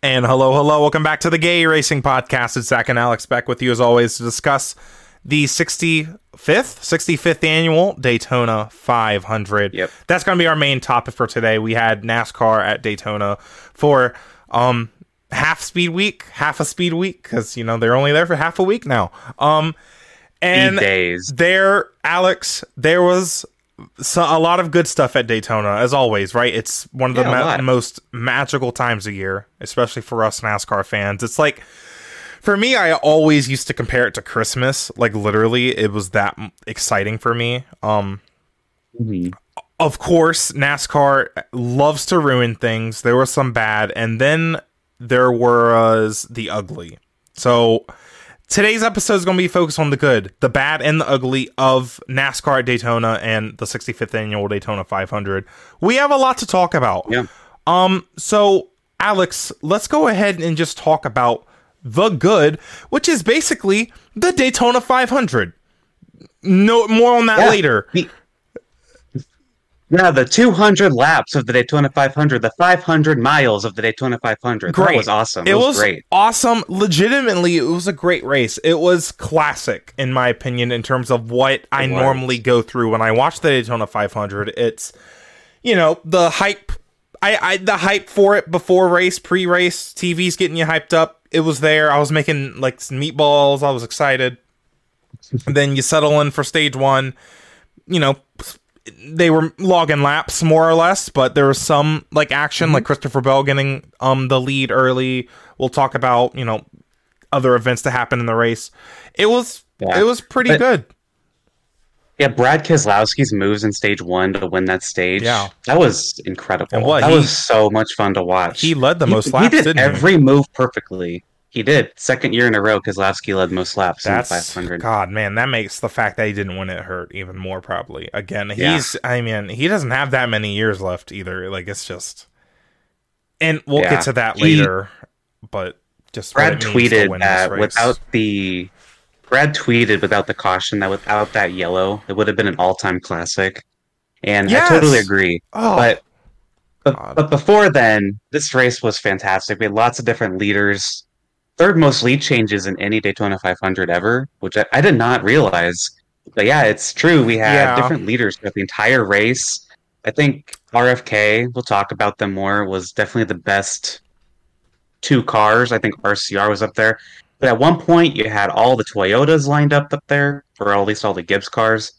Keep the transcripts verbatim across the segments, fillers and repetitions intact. And hello, hello. Welcome back to the Gay Racing Podcast. It's Zach and Alex back with you as always to discuss the sixty-fifth, sixty-fifth annual Daytona five hundred. Yep. That's going to be our main topic for today. We had NASCAR at Daytona for um, half speed week, half a speed week, because, you know, they're only there for half a week now. Um, and days. there, Alex, there was so, a lot of good stuff at Daytona, as always, right? It's one of the yeah, ma- most magical times a year, especially for us NASCAR fans. It's like, for me, I always used to compare it to Christmas. Like, literally, it was that exciting for me. Um, mm-hmm. Of course, NASCAR loves to ruin things. There was some bad, and then there was the ugly. So today's episode is going to be focused on the good, the bad, and the ugly of NASCAR at Daytona and the sixty-fifth annual Daytona five hundred. We have a lot to talk about. Yeah. Um. So, Alex, let's go ahead and just talk about the good, which is basically the Daytona five hundred. No, more on that yeah. later. The, yeah, the two hundred laps of the Daytona five hundred, the five hundred miles of the Daytona five hundred. Great. That was awesome. It, it was, was great. Awesome. Legitimately, it was a great race. It was classic, in my opinion, in terms of what it I was. normally go through when I watch the Daytona five hundred. It's, you know, the hype. I, I the hype for it before race, pre-race, T V's getting you hyped up. It was there. I was making like some meatballs. I was excited. And then you settle in for stage one. You know, they were logging laps more or less, but there was some like action, mm-hmm. like Christopher Bell getting um the lead early. We'll talk about, you know, other events that happened in the race. It was yeah. it was pretty but, good. Yeah, Brad Keselowski's moves in stage one to win that stage. Yeah, that was incredible. And what, that he, was so much fun to watch. He led the he, most laps. He did didn't every he? move perfectly. He did. Second year in a row, Keselowski led most laps That's, in the five hundred. God, man, that makes the fact that he didn't win it hurt even more. Probably again, he's. Yeah. I mean, he doesn't have that many years left either. Like it's just, and we'll yeah. get to that he, later. But just Brad tweeted that without the. Brad tweeted without the caution that without that yellow, it would have been an all-time classic. And yes! I totally agree. Oh, but, but, but before then, this race was fantastic. We had lots of different leaders. Third most lead changes in any Daytona five hundred ever, which I, I did not realize. But yeah, it's true. We had yeah. different leaders throughout the entire race. I think R F K, we'll talk about them more, was definitely the best two cars. I think R C R was up there. But at one point, you had all the Toyotas lined up up there, or at least all the Gibbs cars.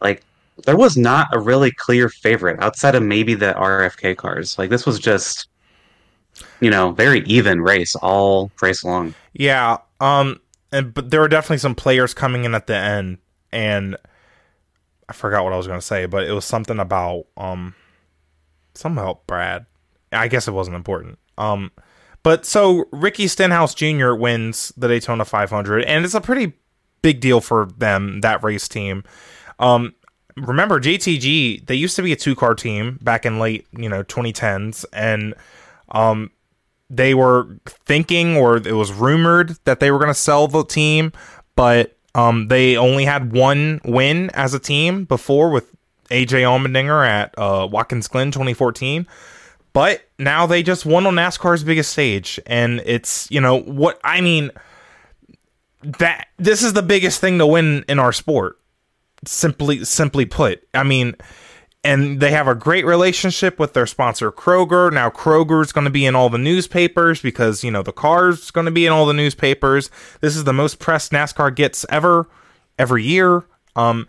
Like, there was not a really clear favorite outside of maybe the R F K cars. Like, this was just, you know, very even race all race long. Yeah, um, and but there were definitely some players coming in at the end, and I forgot what I was going to say, but it was something about um, something about Brad. I guess it wasn't important. Um. But so Ricky Stenhouse Junior wins the Daytona five hundred, and it's a pretty big deal for them, that race team. Um, remember, J T G, they used to be a two-car team back in late, you know, twenty tens, and um, they were thinking, or it was rumored that they were going to sell the team, but um, they only had one win as a team before with A J Allmendinger at uh, Watkins Glen twenty fourteen. But now they just won on NASCAR's biggest stage. And it's, you know, what I mean, that this is the biggest thing to win in our sport. Simply, simply put, I mean, and they have a great relationship with their sponsor, Kroger. Now Kroger's going to be in all the newspapers because, you know, the car's going to be in all the newspapers. This is the most press NASCAR gets ever, every year. Um,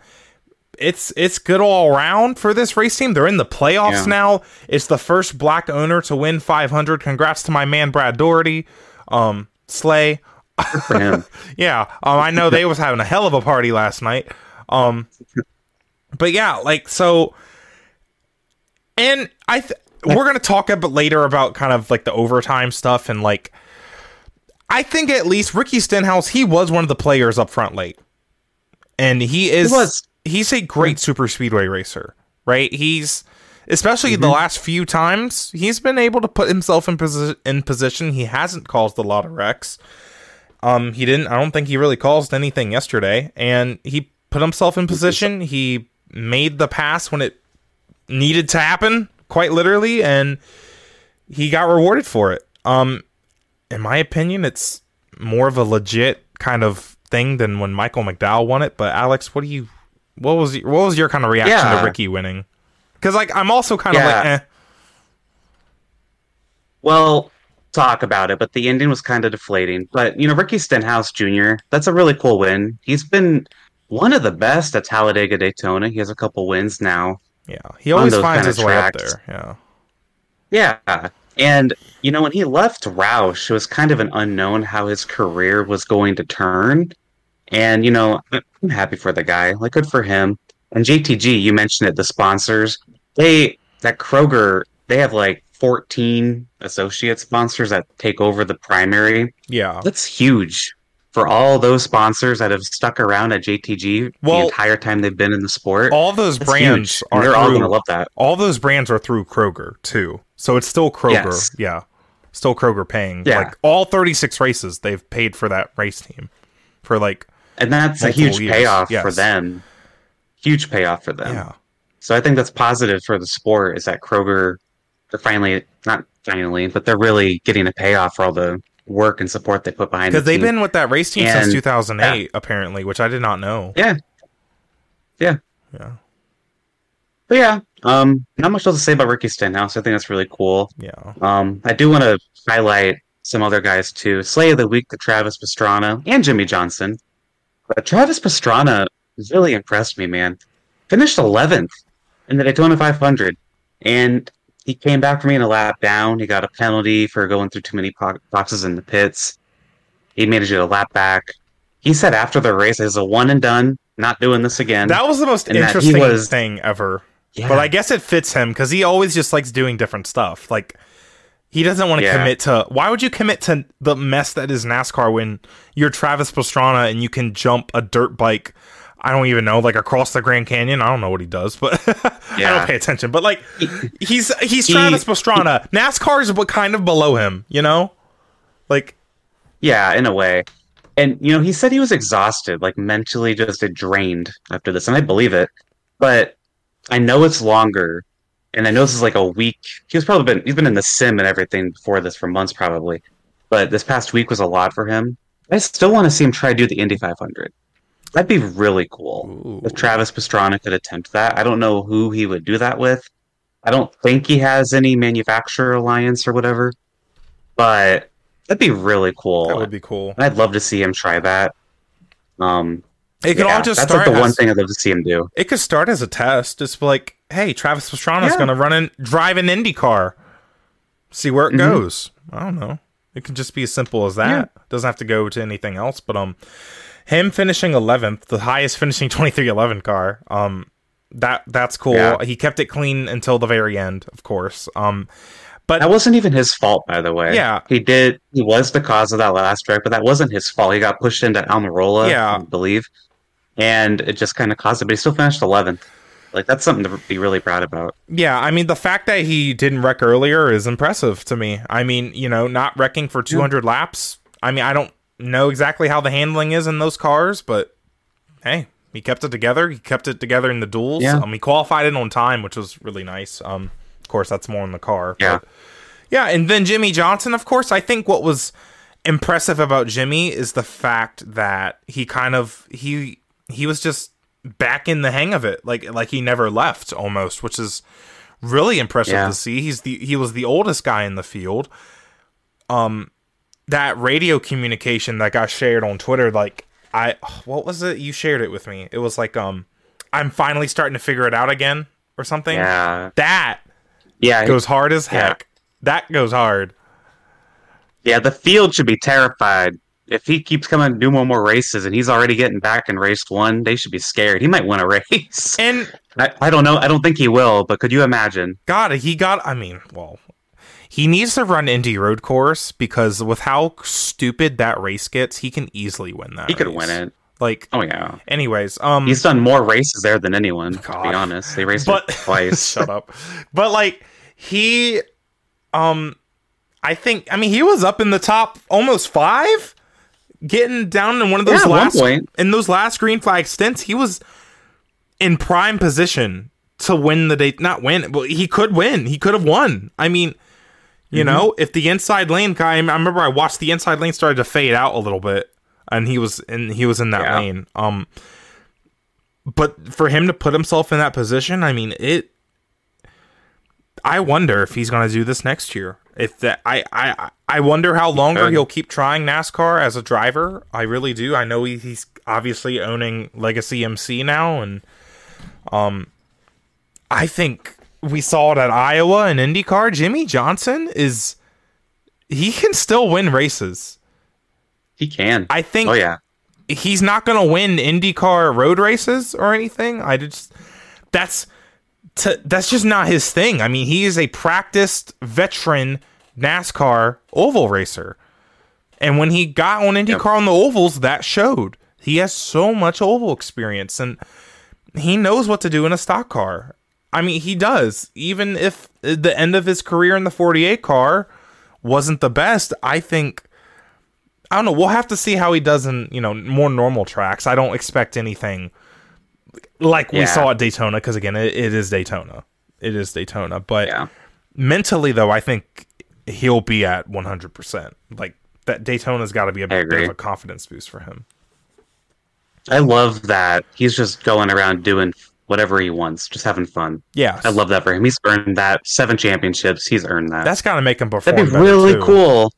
It's it's good all around for this race team. They're in the playoffs yeah. now. It's the first black owner to win five hundred. Congrats to my man Brad Doherty. Um, Slay. yeah. Um, I know they was having a hell of a party last night. Um, but yeah, like so. And I th- we're gonna talk about later about kind of like the overtime stuff and like I think at least Ricky Stenhouse, he was one of the players up front late, and he is. He was. He's a great super speedway racer, right? He's, especially mm-hmm. the last few times, he's been able to put himself in, posi- in position. He hasn't caused a lot of wrecks. Um, he didn't, I don't think he really caused anything yesterday. And he put himself in position. He made the pass when it needed to happen, quite literally. And he got rewarded for it. Um, in my opinion, it's more of a legit kind of thing than when Michael McDowell won it. But Alex, what do you, what was your, what was your kind of reaction yeah. to Ricky winning? Because like I'm also kind of yeah. like, eh. Well, talk about it, but the ending was kind of deflating. But you know, Ricky Stenhouse Junior, that's a really cool win. He's been one of the best at Talladega, Daytona. He has a couple wins now. Yeah, he always finds his way up there. Yeah. Yeah. And, you know, when he left Roush, it was kind of an unknown how his career was going to turn. And, you know, I'm happy for the guy. Like, good for him. And J T G, you mentioned it, the sponsors. They, that Kroger, they have like fourteen associate sponsors that take over the primary. Yeah. That's huge for all those sponsors that have stuck around at J T G well, the entire time they've been in the sport. All those brands are they're through, all going to love that. All those brands are through Kroger too. So it's still Kroger. Yes. Yeah. Still Kroger paying. Yeah. Like all thirty-six races they've paid for that race team for like and that's a huge years. payoff yes. for them. Huge payoff for them. Yeah. So I think that's positive for the sport is that Kroger they're finally not finally, but they're really getting a payoff for all the work and support they put behind it. Because the they've been with that race team and, since two thousand eight, yeah. apparently, which I did not know. Yeah. Yeah. Yeah. But yeah, um, not much else to say about Ricky Stenhouse. I think that's really cool. Yeah. Um, I do want to highlight some other guys, too. Slay of the Week to Travis Pastrana and Jimmy Johnson. But Travis Pastrana really impressed me, man. Finished eleventh in the Daytona five hundred. And he came back for me in a lap down. He got a penalty for going through too many boxes in the pits. He managed to get a lap back. He said after the race, it's a one and done, not doing this again. That was the most and interesting was, thing ever. Yeah. But I guess it fits him because he always just likes doing different stuff. Like, he doesn't want to yeah. commit to... Why would you commit to the mess that is NASCAR when you're Travis Pastrana and you can jump a dirt bike, I don't even know, like across the Grand Canyon? I don't know what he does, but yeah. I don't pay attention. But, like, he's he's Travis he, Pastrana. NASCAR is what kind of below him, you know? Like... Yeah, in a way. And, you know, he said he was exhausted, like mentally just drained after this. And I believe it. But I know it's longer. And I know this is like a week. He's probably been, he's been in the sim and everything before this for months probably. But this past week was a lot for him. I still want to see him try to do the Indy five hundred. That'd be really cool. Ooh. If Travis Pastrana could attempt that. I don't know who he would do that with. I don't think he has any manufacturer alliance or whatever. But... That'd be really cool. That would be cool. And I'd love to see him try that. Um, it could yeah, all just that's start like the as, one thing I'd love to see him do. It could start as a test. Just like, hey, Travis Pastrana's yeah. going to run and drive an Indy car. See where it mm-hmm. goes. I don't know. It could just be as simple as that. Yeah. Doesn't have to go to anything else. But um, him finishing eleventh, the highest finishing twenty-three eleven car. Um, that that's cool. Yeah. He kept it clean until the very end, of course. Um. But that wasn't even his fault, by the way. Yeah. He did. He was the cause of that last wreck, but that wasn't his fault. He got pushed into Almirola, yeah. I believe. And it just kind of caused it, but he still finished eleventh. Like, that's something to be really proud about. Yeah. I mean, the fact that he didn't wreck earlier is impressive to me. I mean, you know, not wrecking for two hundred yeah. laps. I mean, I don't know exactly how the handling is in those cars, but hey, he kept it together. He kept it together in the duels. Yeah. Um, he qualified it on time, which was really nice. Um, Of course, that's more in the car. Yeah. But yeah. And then Jimmy Johnson, of course, I think what was impressive about Jimmy is the fact that he kind of he he was just back in the hang of it. Like like he never left almost, which is really impressive yeah. to see. He's the he was the oldest guy in the field. Um that radio communication that got shared on Twitter, like I what was it? You shared it with me. It was like um I'm finally starting to figure it out again or something. Yeah. That Yeah, goes hard as heck. Yeah. That goes hard. Yeah, the field should be terrified. If he keeps coming to do one more races and he's already getting back in race one, they should be scared. He might win a race. And I, I don't know. I don't think he will, but could you imagine? God, he got... I mean, well, he needs to run Indy Road Course because with how stupid that race gets, he can easily win that He race. could win it. Like, oh yeah. Anyways, um, he's done more races there than anyone. God. To be honest, they raced but, it twice. Shut up. But like he, um, I think I mean he was up in the top almost five, getting down in one of those yeah, last point. in those last green flag stints. He was in prime position to win the day. Not win, but he could win. He could have won. I mean, You mm-hmm. know, if the inside lane guy, I remember I watched the inside lane started to fade out a little bit, and he was in he was in that yeah. lane. Um, but for him to put himself in that position, I mean, it. I wonder if he's going to do this next year. If that, I, I, I wonder how longer he'll keep trying NASCAR as a driver. I really do. I know he, he's obviously owning Legacy M C now, and um, I think we saw it at Iowa and IndyCar. Jimmy Johnson is he can still win races. He can. I think. Oh yeah. He's not going to win IndyCar road races or anything. I just that's. To, that's just not his thing. I mean, he is a practiced veteran NASCAR oval racer. And when he got on IndyCar yep. on the ovals, that showed. He has so much oval experience, and he knows what to do in a stock car. I mean, he does. Even if the end of his career in the forty-eight car wasn't the best, I think, I don't know, we'll have to see how he does in, you know, more normal tracks. I don't expect anything like yeah. we saw at Daytona, because again, it, it is Daytona. It is Daytona. But yeah. mentally, though, I think he'll be at one hundred percent. Like, that Daytona's got to be a bit of a confidence boost for him. I love that. He's just going around doing whatever he wants, just having fun. Yeah. I love that for him. He's earned that. Seven championships. He's earned that. That's got to make him perform. That'd be really too. cool.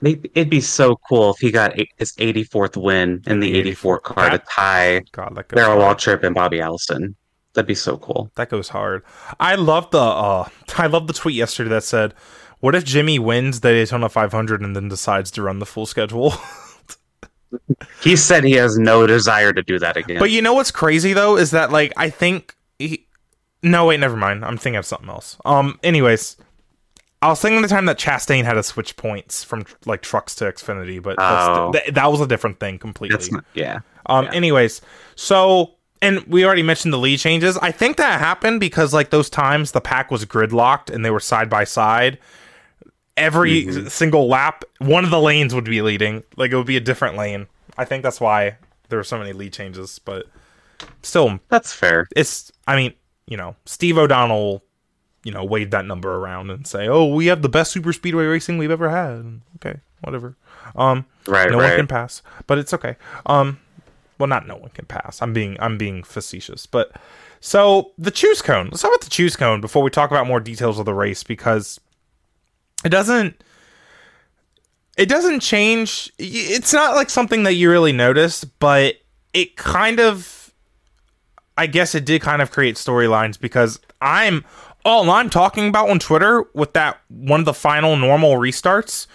Maybe it'd be so cool if he got his eighty-fourth win in the eighty-four car that, to tie Darrell Waltrip and Bobby Allison. That'd be so cool. That goes hard. I love the uh, I love the tweet yesterday that said, "What if Jimmy wins the Daytona five hundred and then decides to run the full schedule?" He said he has no desire to do that again. But you know what's crazy though is that like I think he... no wait never mind I'm thinking of something else. Um. Anyways. I was thinking the time that Chastain had to switch points from like trucks to Xfinity, but oh. that's, th- that was a different thing completely. That's not, yeah. Um. Yeah. Anyways, so and we already mentioned the lead changes. I think that happened because like those times the pack was gridlocked and they were side by side. Every mm-hmm. single lap, one of the lanes would be leading. Like it would be a different lane. I think that's why there were so many lead changes. But still, that's fair. It's. I mean, you know, Steve O'Donnell. You know, wave that number around and say, "Oh, we have the best super speedway racing we've ever had." Okay, whatever. Um, right, no right. one can pass, but it's okay. Um, well, not no one can pass. I'm being I'm being facetious, but so the choose cone. Let's talk about the choose cone before we talk about more details of the race, because it doesn't it doesn't change. It's not like something that you really notice, but it kind of, I guess, it did kind of create storylines, because I'm. All I'm talking about on Twitter with that one of the final normal restarts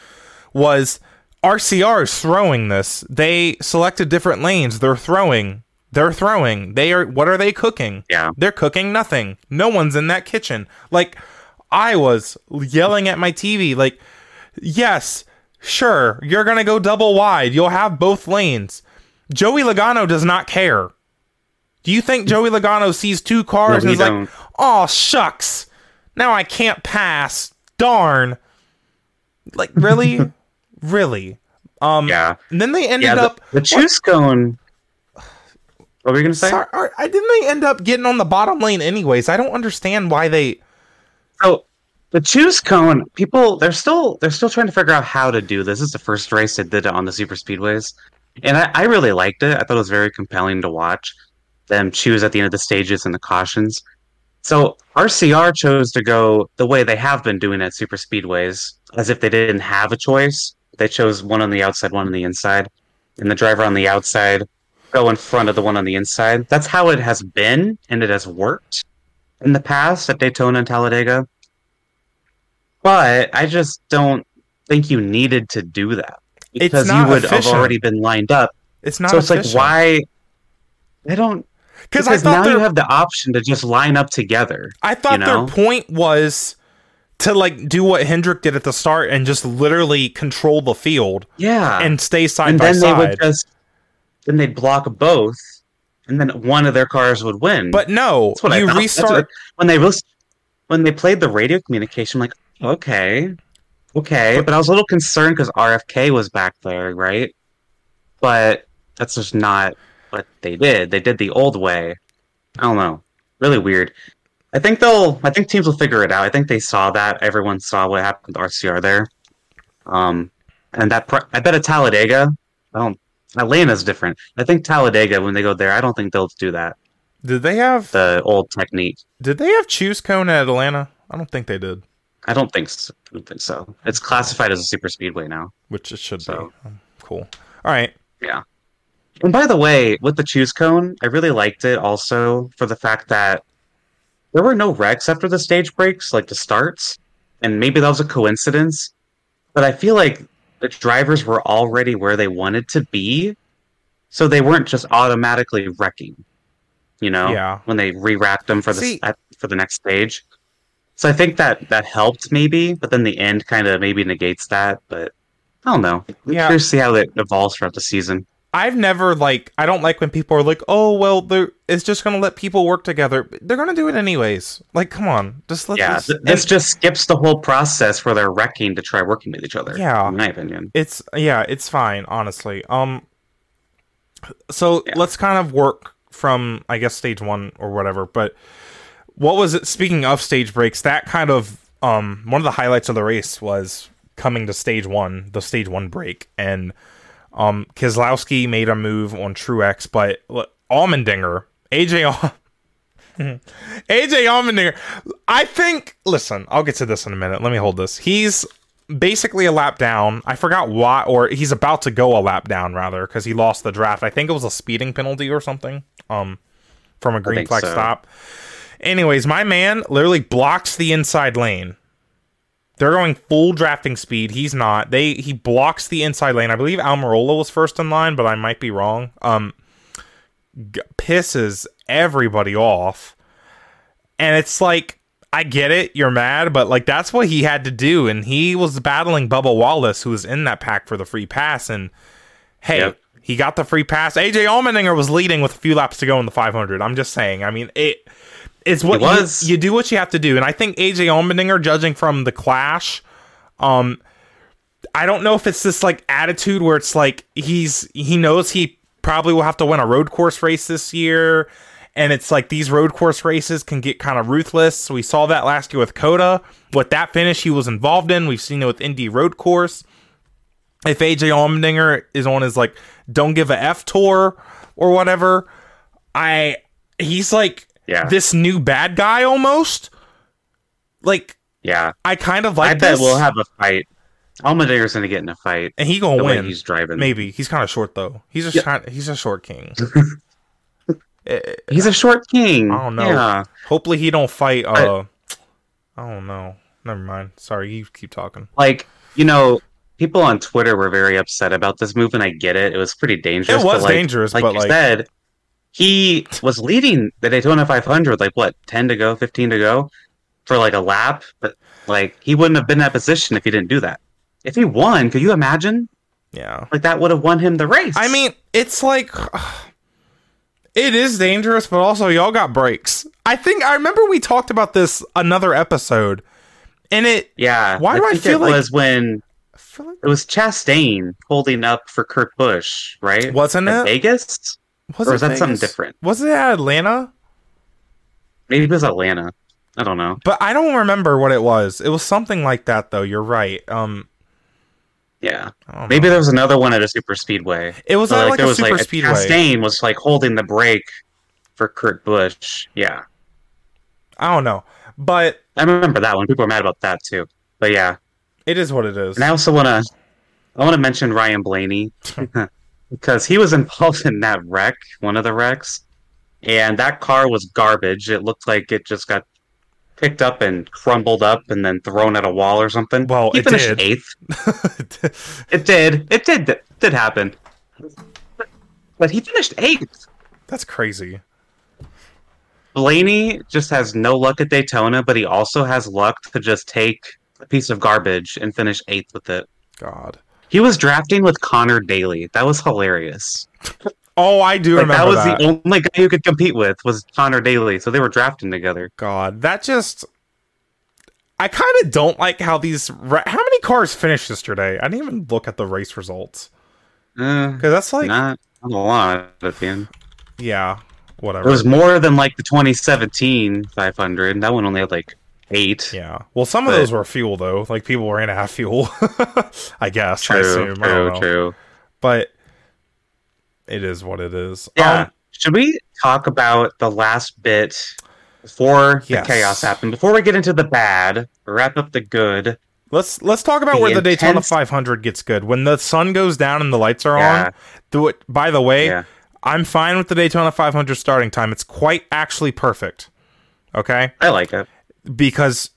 was R C R is throwing this. They selected different lanes. They're throwing. They're throwing. They are. What are they cooking? Yeah. They're cooking nothing. No one's in that kitchen. Like, I was yelling at my T V. Like, yes, sure, you're gonna go double wide. You'll have both lanes. Joey Logano does not care. Do you think Joey Logano sees two cars no, and is don't. like, "Oh shucks, now I can't pass. Darn." Like really, really. Um, yeah. And then they ended yeah, the, up the juice cone. What were you gonna say? Sorry, I didn't. They end up getting on the bottom lane anyways. I don't understand why they. So the choose cone people, they're still they're still trying to figure out how to do this. This is the first race they did it on the super speedways, and I, I really liked it. I thought it was very compelling to watch. Them choose at the end of the stages and the cautions. So R C R chose to go the way they have been doing at super speedways, as if they didn't have a choice. They chose one on the outside, one on the inside, and the driver on the outside go in front of the one on the inside. That's how it has been, and it has worked in the past at Daytona and Talladega. But I just don't think you needed to do that, because you would efficient. have already been lined up. It's not so it's efficient. Like, why they don't. Because I thought now you have the option to just line up together. I thought you know? their point was to like do what Hendrick did at the start and just literally control the field. Yeah, and stay side and by then side. They would just, then they'd block both, and then one of their cars would win. But no, that's what you I restart that's what, when they re- when they played the radio communication. Like okay, okay, but, but I was a little concerned because R F K was back there, right? But that's just not. But they did. They did the old way. I don't know. Really weird. I think they'll. I think teams will figure it out. I think they saw that. Everyone saw what happened to R C R there, um, and that. Pre- I bet a Talladega. I don't. Atlanta's different. I think Talladega when they go there. I don't think they'll do that. Did they have the old technique? Did they have choose cone at Atlanta? I don't think they did. I don't think so. I don't think so. It's classified as a super speedway now, which it should so. be. Cool. All right. Yeah. And by the way, with the choose cone, I really liked it also for the fact that there were no wrecks after the stage breaks, like the starts, and maybe that was a coincidence, but I feel like the drivers were already where they wanted to be, so they weren't just automatically wrecking, you know, yeah. when they re-wrapped them for the See, at, for the next stage. So I think that, that helped maybe, but then the end kind of maybe negates that, but I don't know. We're yeah. curious to see how it evolves throughout the season. I've never, like, I don't like when people are like, oh, well, it's just going to let people work together. They're going to do it anyways. Like, come on. Just let yeah, this. Th- this and, just skips the whole process where they're wrecking to try working with each other. Yeah. In my opinion. It's, yeah, it's fine, honestly. Um. So yeah. let's kind of work from, I guess, stage one or whatever. But what was it? Speaking of stage breaks, that kind of, um, one of the highlights of the race was coming to stage one, the stage one break. And, Um, Keselowski made a move on Truex, but look, Allmendinger, A J, A J Allmendinger, I think, listen, I'll get to this in a minute. Let me hold this. He's basically a lap down. I forgot why, or he's about to go a lap down rather, because he lost the draft. I think it was a speeding penalty or something, um, from a green flag so. stop. Anyways, my man literally blocks the inside lane. They're going full drafting speed. He's not. They he blocks the inside lane. I believe Almirola was first in line, but I might be wrong. Um, g- pisses everybody off, and it's like, I get it, you're mad, but like that's what he had to do. And he was battling Bubba Wallace, who was in that pack for the free pass. And hey, yep. he got the free pass. A J Allmendinger was leading with a few laps to go in the five hundred. I'm just saying. I mean it. It's what it was. You, you do what you have to do. And I think A J Allmendinger, judging from the clash, um, I don't know if it's this like attitude where it's like he's he knows he probably will have to win a road course race this year. And it's like these road course races can get kind of ruthless. So we saw that last year with Coda. With that finish he was involved in. We've seen it with Indy Road Course. If A J Allmendinger is on his like don't give a F tour or whatever, I he's like Yeah. this new bad guy almost. Like, yeah, I kind of like I bet this. We'll have a fight. Allmendinger's gonna get in a fight, and he gonna the win. Way he's driving. Maybe he's kind of short though. He's a yeah. short, he's a short king. he's a short king. I don't know. Yeah. Hopefully he don't fight. Uh, I, I don't know. Never mind. Sorry, you keep talking. Like you know, people on Twitter were very upset about this move, and I get it. It was pretty dangerous. It was but, like, dangerous, like but you like said. He was leading the Daytona five hundred, like, what, ten to go, fifteen to go, for, like, a lap? But, like, he wouldn't have been in that position if he didn't do that. If he won, could you imagine? Yeah. Like, that would have won him the race. I mean, it's like, it is dangerous, but also y'all got breaks. I think, I remember we talked about this another episode, and it, yeah, why I do I feel it like... was when... Like... It was Chastain holding up for Kurt Busch, right? Wasn't in it? Vegas? Was or is that Vegas? Something different? Was it at Atlanta? Maybe it was Atlanta. I don't know. But I don't remember what it was. It was something like that, though. You're right. Um, yeah. Maybe know. There was another one at a super speedway. It was so, at, like, like a was, super like, speedway. Chastain was like holding the brake for Kurt Busch. Yeah. I don't know. But I remember that one. People were mad about that, too. But yeah. It is what it is. And I also want to I want to mention Ryan Blaney. Because he was involved in that wreck, one of the wrecks, and that car was garbage. It looked like it just got picked up and crumbled up and then thrown at a wall or something. Well, he it finished did. eighth. it did. It did. It did happen. But, but he finished eighth. That's crazy. Blaney just has no luck at Daytona, but he also has luck to just take a piece of garbage and finish eighth with it. God. He was drafting with Connor Daly. That was hilarious. Oh, I do like, remember that. That was the only guy you could compete with was Connor Daly, so they were drafting together. God, that just... I kind of don't like how these... Re- how many cars finished yesterday? I didn't even look at the race results. Because uh, that's like... Not a lot at the end. Yeah. whatever. It was more than like the twenty seventeen five hundred. That one only had like eight. Yeah. Well, some but... of those were fuel though. Like people ran out of fuel. I guess. True. I assume. True. I don't know. True. But it is what it is. Yeah. Um, Should we talk about the last bit before yes. the chaos happened? Before we get into the bad, wrap up the good. Let's let's talk about the where intense... the Daytona five hundred gets good. When the sun goes down and the lights are yeah. on. Do it. By the way, yeah. I'm fine with the Daytona five hundred starting time. It's quite actually perfect. Okay, I like it because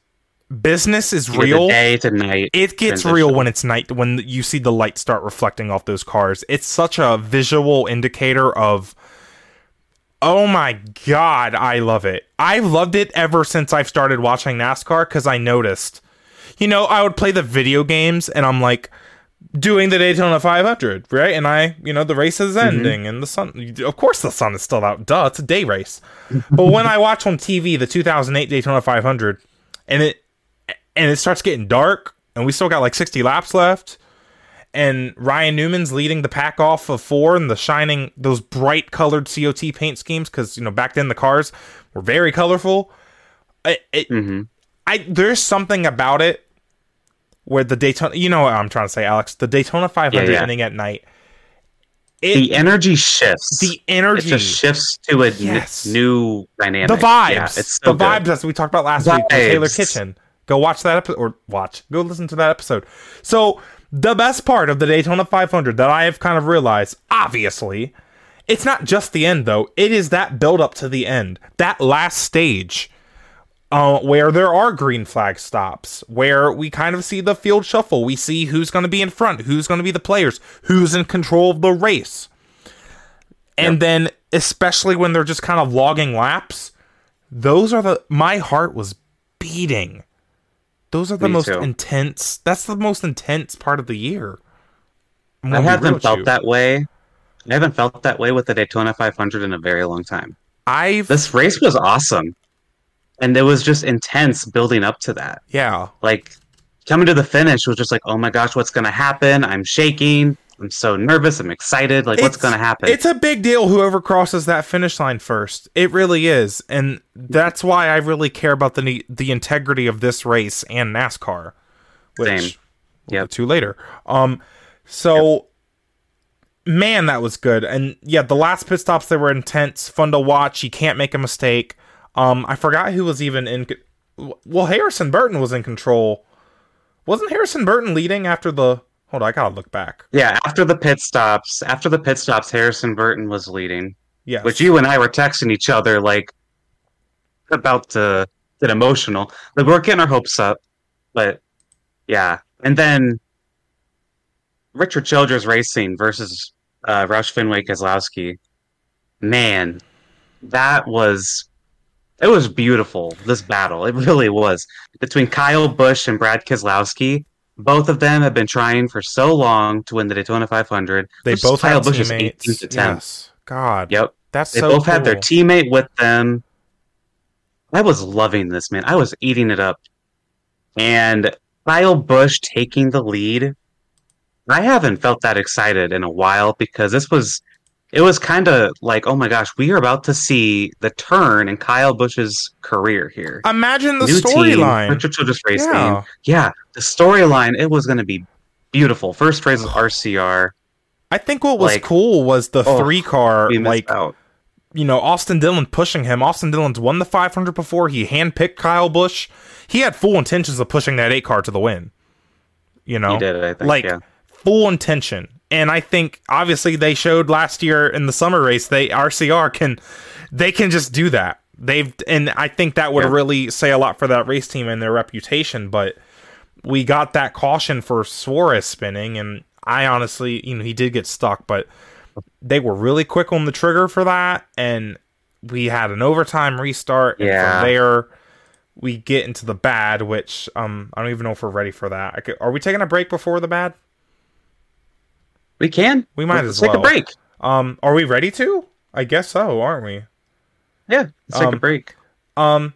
business is Either real. Day to night. It gets transition. real when it's night. When you see the lights start reflecting off those cars, it's such a visual indicator of. Oh my God, I love it. I've loved it ever since I've started watching NASCAR because I noticed. You know, I would play the video games and I'm like doing the Daytona five hundred, right? And I, you know, the race is ending mm-hmm. and the sun, of course the sun is still out. Duh, it's a day race. But when I watch on T V the two thousand eight Daytona five hundred and it and it starts getting dark and we still got like sixty laps left. And Ryan Newman's leading the pack off of four and the shining, those bright colored C O T paint schemes. Cause you know, back then the cars were very colorful. It, it, mm-hmm. I, there's something about it where the Daytona, you know what I'm trying to say, Alex, the Daytona five hundred yeah, yeah. ending at night. It, the energy shifts. The energy it just shifts to a yes. n- new dynamic. The vibes. Yeah, it's so the good. Vibes. As we talked about last vibes. week, Taylor Kitchen, go watch that episode or watch, go listen to that episode. So, the best part of the Daytona five hundred that I have kind of realized, obviously, it's not just the end, though. It is that build-up to the end, that last stage uh, where there are green flag stops, where we kind of see the field shuffle. We see who's going to be in front, who's going to be the players, who's in control of the race. And yep. then, especially when they're just kind of logging laps, those are the... My heart was beating. Those are the Me most too. intense. That's the most intense part of the year. I haven't felt you. that way. I haven't felt that way with the Daytona five hundred in a very long time. I This race was awesome. And it was just intense building up to that. Yeah. Like coming to the finish was just like, "Oh my gosh, what's going to happen? I'm shaking. I'm so nervous. I'm excited. Like it's, what's going to happen?" It's a big deal whoever crosses that finish line first. It really is. And that's why I really care about the the integrity of this race and NASCAR. Which Same. We'll yep. get to later. Um so yep. man, that was good. And yeah, the last pit stops, they were intense, fun to watch. You can't make a mistake. Um I forgot who was even in Well, Harrison Burton was in control. Wasn't Harrison Burton leading after the Hold on, I gotta look back. Yeah, after the pit stops, after the pit stops, Harrison Burton was leading. Yeah, which you and I were texting each other like about to get emotional. Like we're getting our hopes up, but yeah. And then Richard Childress Racing versus uh, Roush Fenway Keselowski. Man, that was it was beautiful. This battle, it really was between Kyle Busch and Brad Keselowski. Both of them have been trying for so long to win the Daytona five hundred. They both had teammates. Yes. God. Yep. That's so cool. They both had their teammate with them. I was loving this, man. I was eating it up. And Kyle Busch taking the lead. I haven't felt that excited in a while because this was, it was kind of like, oh my gosh, we are about to see the turn in Kyle Busch's career here. Imagine the storyline. Richard Childress Racing. Yeah. yeah. The storyline, it was going to be beautiful. First race of R C R. I think what was like, cool was the oh, three car, like, out. you know, Austin Dillon pushing him. Austin Dillon's won the five hundred before. He handpicked Kyle Busch. He had full intentions of pushing that eight car to the win. You know, he did it, I think, like yeah. full intention. And I think obviously they showed last year in the summer race, they R C R can, they can just do that. They've, and I think that would yeah. really say a lot for that race team and their reputation, but. We got that caution for Suarez spinning, and I honestly, you know, he did get stuck, but they were really quick on the trigger for that, and we had an overtime restart, and yeah. from there, we get into the bad, which um, I don't even know if we're ready for that. I could, are we taking a break before the bad? We can. We might Let's as well. Let's take a break. Um, are we ready to? I guess so, aren't we? Yeah. Let's um, take a break. Um.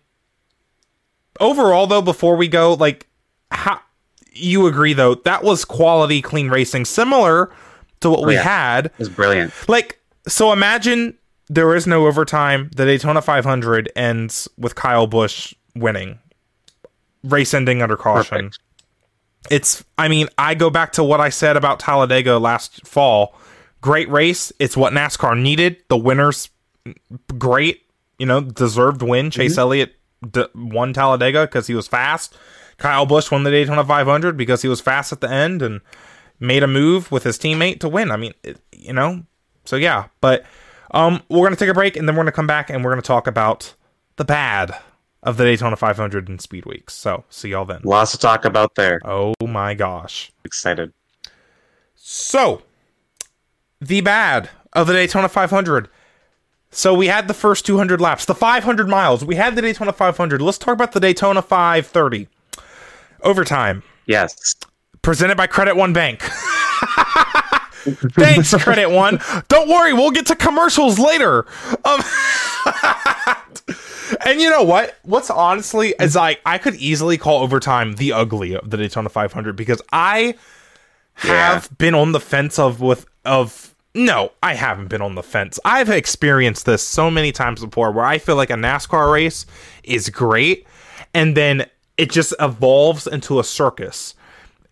Overall, though, before we go, like, How, you agree though, that was quality clean racing, similar to what oh, we yeah. had. It was brilliant. Like, so imagine there is no overtime. The Daytona five hundred ends with Kyle Busch winning. Race ending under caution. Perfect. It's, I mean, I go back to what I said about Talladega last fall. Great race. It's what NASCAR needed. The winner's great, you know, deserved win. Chase mm-hmm. Elliott d- won Talladega because he was fast. Kyle Busch won the Daytona five hundred because he was fast at the end and made a move with his teammate to win. I mean, it, you know, so yeah. But um, we're going to take a break, and then we're going to come back, and we're going to talk about the bad of the Daytona five hundred and Speed Weeks. So, see y'all then. Lots to talk about there. Oh my gosh. Excited. So, the bad of the Daytona five hundred. So, we had the first two hundred laps. The five hundred miles. We had the Daytona five hundred. Let's talk about the Daytona five thirty. Overtime. Yes. Presented by Credit One Bank. Thanks, Credit One. Don't worry, we'll get to commercials later. Um... And you know what? What's honestly is like I could easily call overtime the ugly of the Daytona five hundred because I have yeah. been on the fence of with of no, I haven't been on the fence. I've experienced this so many times before where I feel like a NASCAR race is great and then it just evolves into a circus.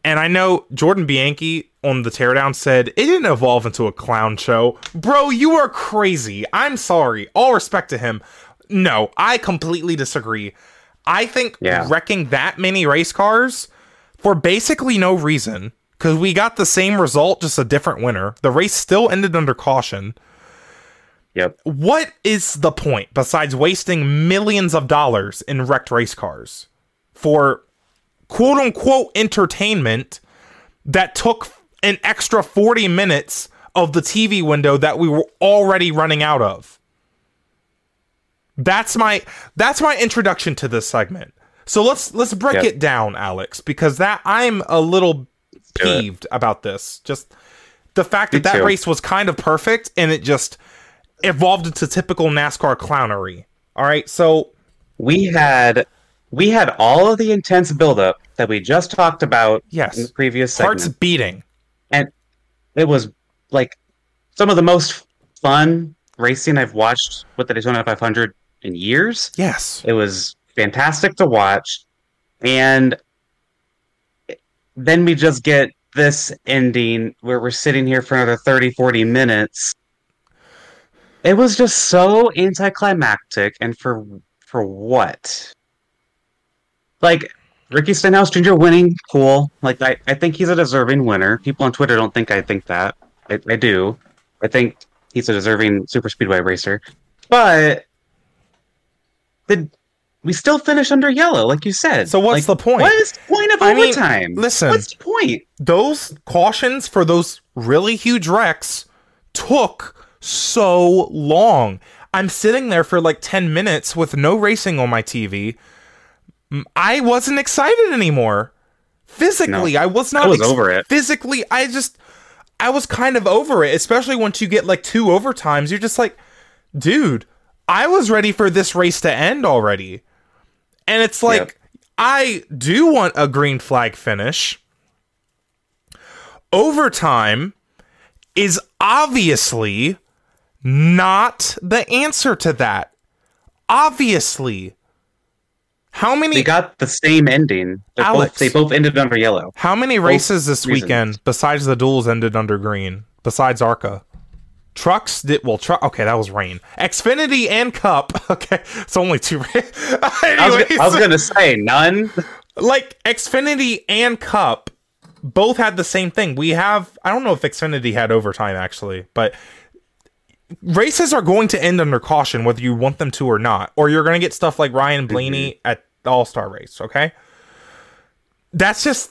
And I know Jordan Bianchi on the teardown said it didn't evolve into a clown show. Bro, you are crazy. I'm sorry. All respect to him. No, I completely disagree. I think yeah. wrecking that many race cars for basically no reason, because we got the same result, just a different winner. The race still ended under caution. Yep. What is the point besides wasting millions of dollars in wrecked race cars for quote unquote entertainment that took an extra forty minutes of the T V window that we were already running out of? That's my that's my introduction to this segment. So let's let's break yep. it down, Alex, because that I'm a little peeved about this. Just the fact Me that that too. race was kind of perfect and it just evolved into typical NASCAR clownery. All right, so we had we had all of the intense buildup that we just talked about yes. in the previous segment. Hearts beating, and it was like some of the most fun racing I've watched with the Daytona five hundred in years. Yes. It was fantastic to watch. And then we just get this ending where we're sitting here for another thirty, forty minutes. It was just so anticlimactic. And for for what? Like, Ricky Stenhouse Junior winning, cool. Like, I, I think he's a deserving winner. People on Twitter don't think I think that. I, I do. I think he's a deserving super speedway racer. But The, we still finish under yellow, like you said. So what's like, the point? What is the point of I overtime? Mean, listen, what's the point? Those cautions for those really huge wrecks took so long. I'm sitting there for like ten minutes with no racing on my T V. I wasn't excited anymore. Physically, no, I was not. I was ex- over it. Physically, I just, I was kind of over it. Especially once you get like two overtimes, you're just like, dude, I was ready for this race to end already. And it's like, yep. I do want a green flag finish. Overtime is obviously not the answer to that. Obviously. How many... They got the same ending. Alex, both, they both ended under yellow. How many both races this reasons. weekend, besides the duels, ended under green? Besides ARCA? Trucks did well. Truck. Okay, that was rain. Xfinity and Cup. Okay, it's only two. Anyways, I, was, I was gonna say none. Like Xfinity and Cup, both had the same thing. We have. I don't know if Xfinity had overtime actually, but races are going to end under caution whether you want them to or not, or you're gonna get stuff like Ryan Blaney mm-hmm. at the All-Star race. Okay, that's just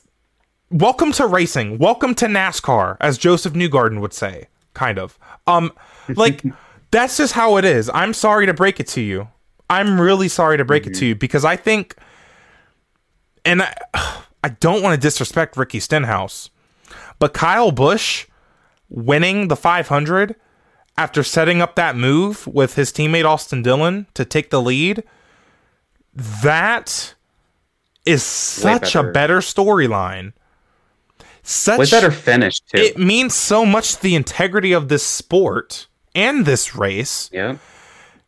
welcome to racing. Welcome to NASCAR, as Joseph Newgarden would say. Kind of. Um, like, that's just how it is. I'm sorry to break it to you. I'm really sorry to break mm-hmm. it to you because I think, and I, I don't want to disrespect Ricky Stenhouse, but Kyle Busch winning the five hundred after setting up that move with his teammate Austin Dillon to take the lead, that is such a better storyline. Such, way better finish too. It means so much to the integrity of this sport and this race yeah.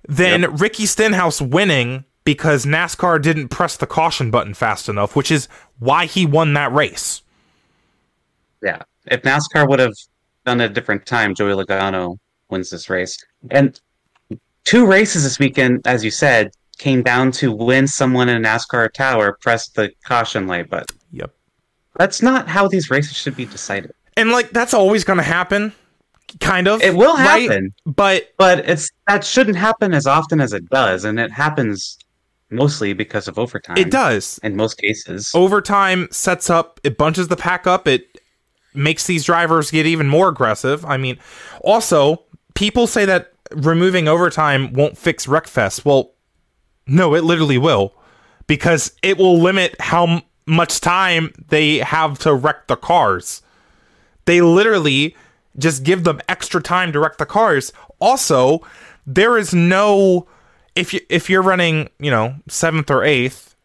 than yep. Ricky Stenhouse winning because NASCAR didn't press the caution button fast enough, which is why he won that race. Yeah. If NASCAR would have done it a different time, Joey Logano wins this race. And two races this weekend, as you said, came down to when someone in a NASCAR tower pressed the caution light button. Yep. That's not how these races should be decided. And, like, that's always going to happen, kind of. It will happen. Right? But but it's that shouldn't happen as often as it does, and it happens mostly because of overtime. It does. In most cases. Overtime sets up, it bunches the pack up, it makes these drivers get even more aggressive. I mean, also, people say that removing overtime won't fix Wreckfest. Well, no, it literally will, because it will limit how m- much time they have to wreck the cars. They literally just give them extra time to wreck the cars. Also, there is no, if you if you're running, you know, seventh or eighth,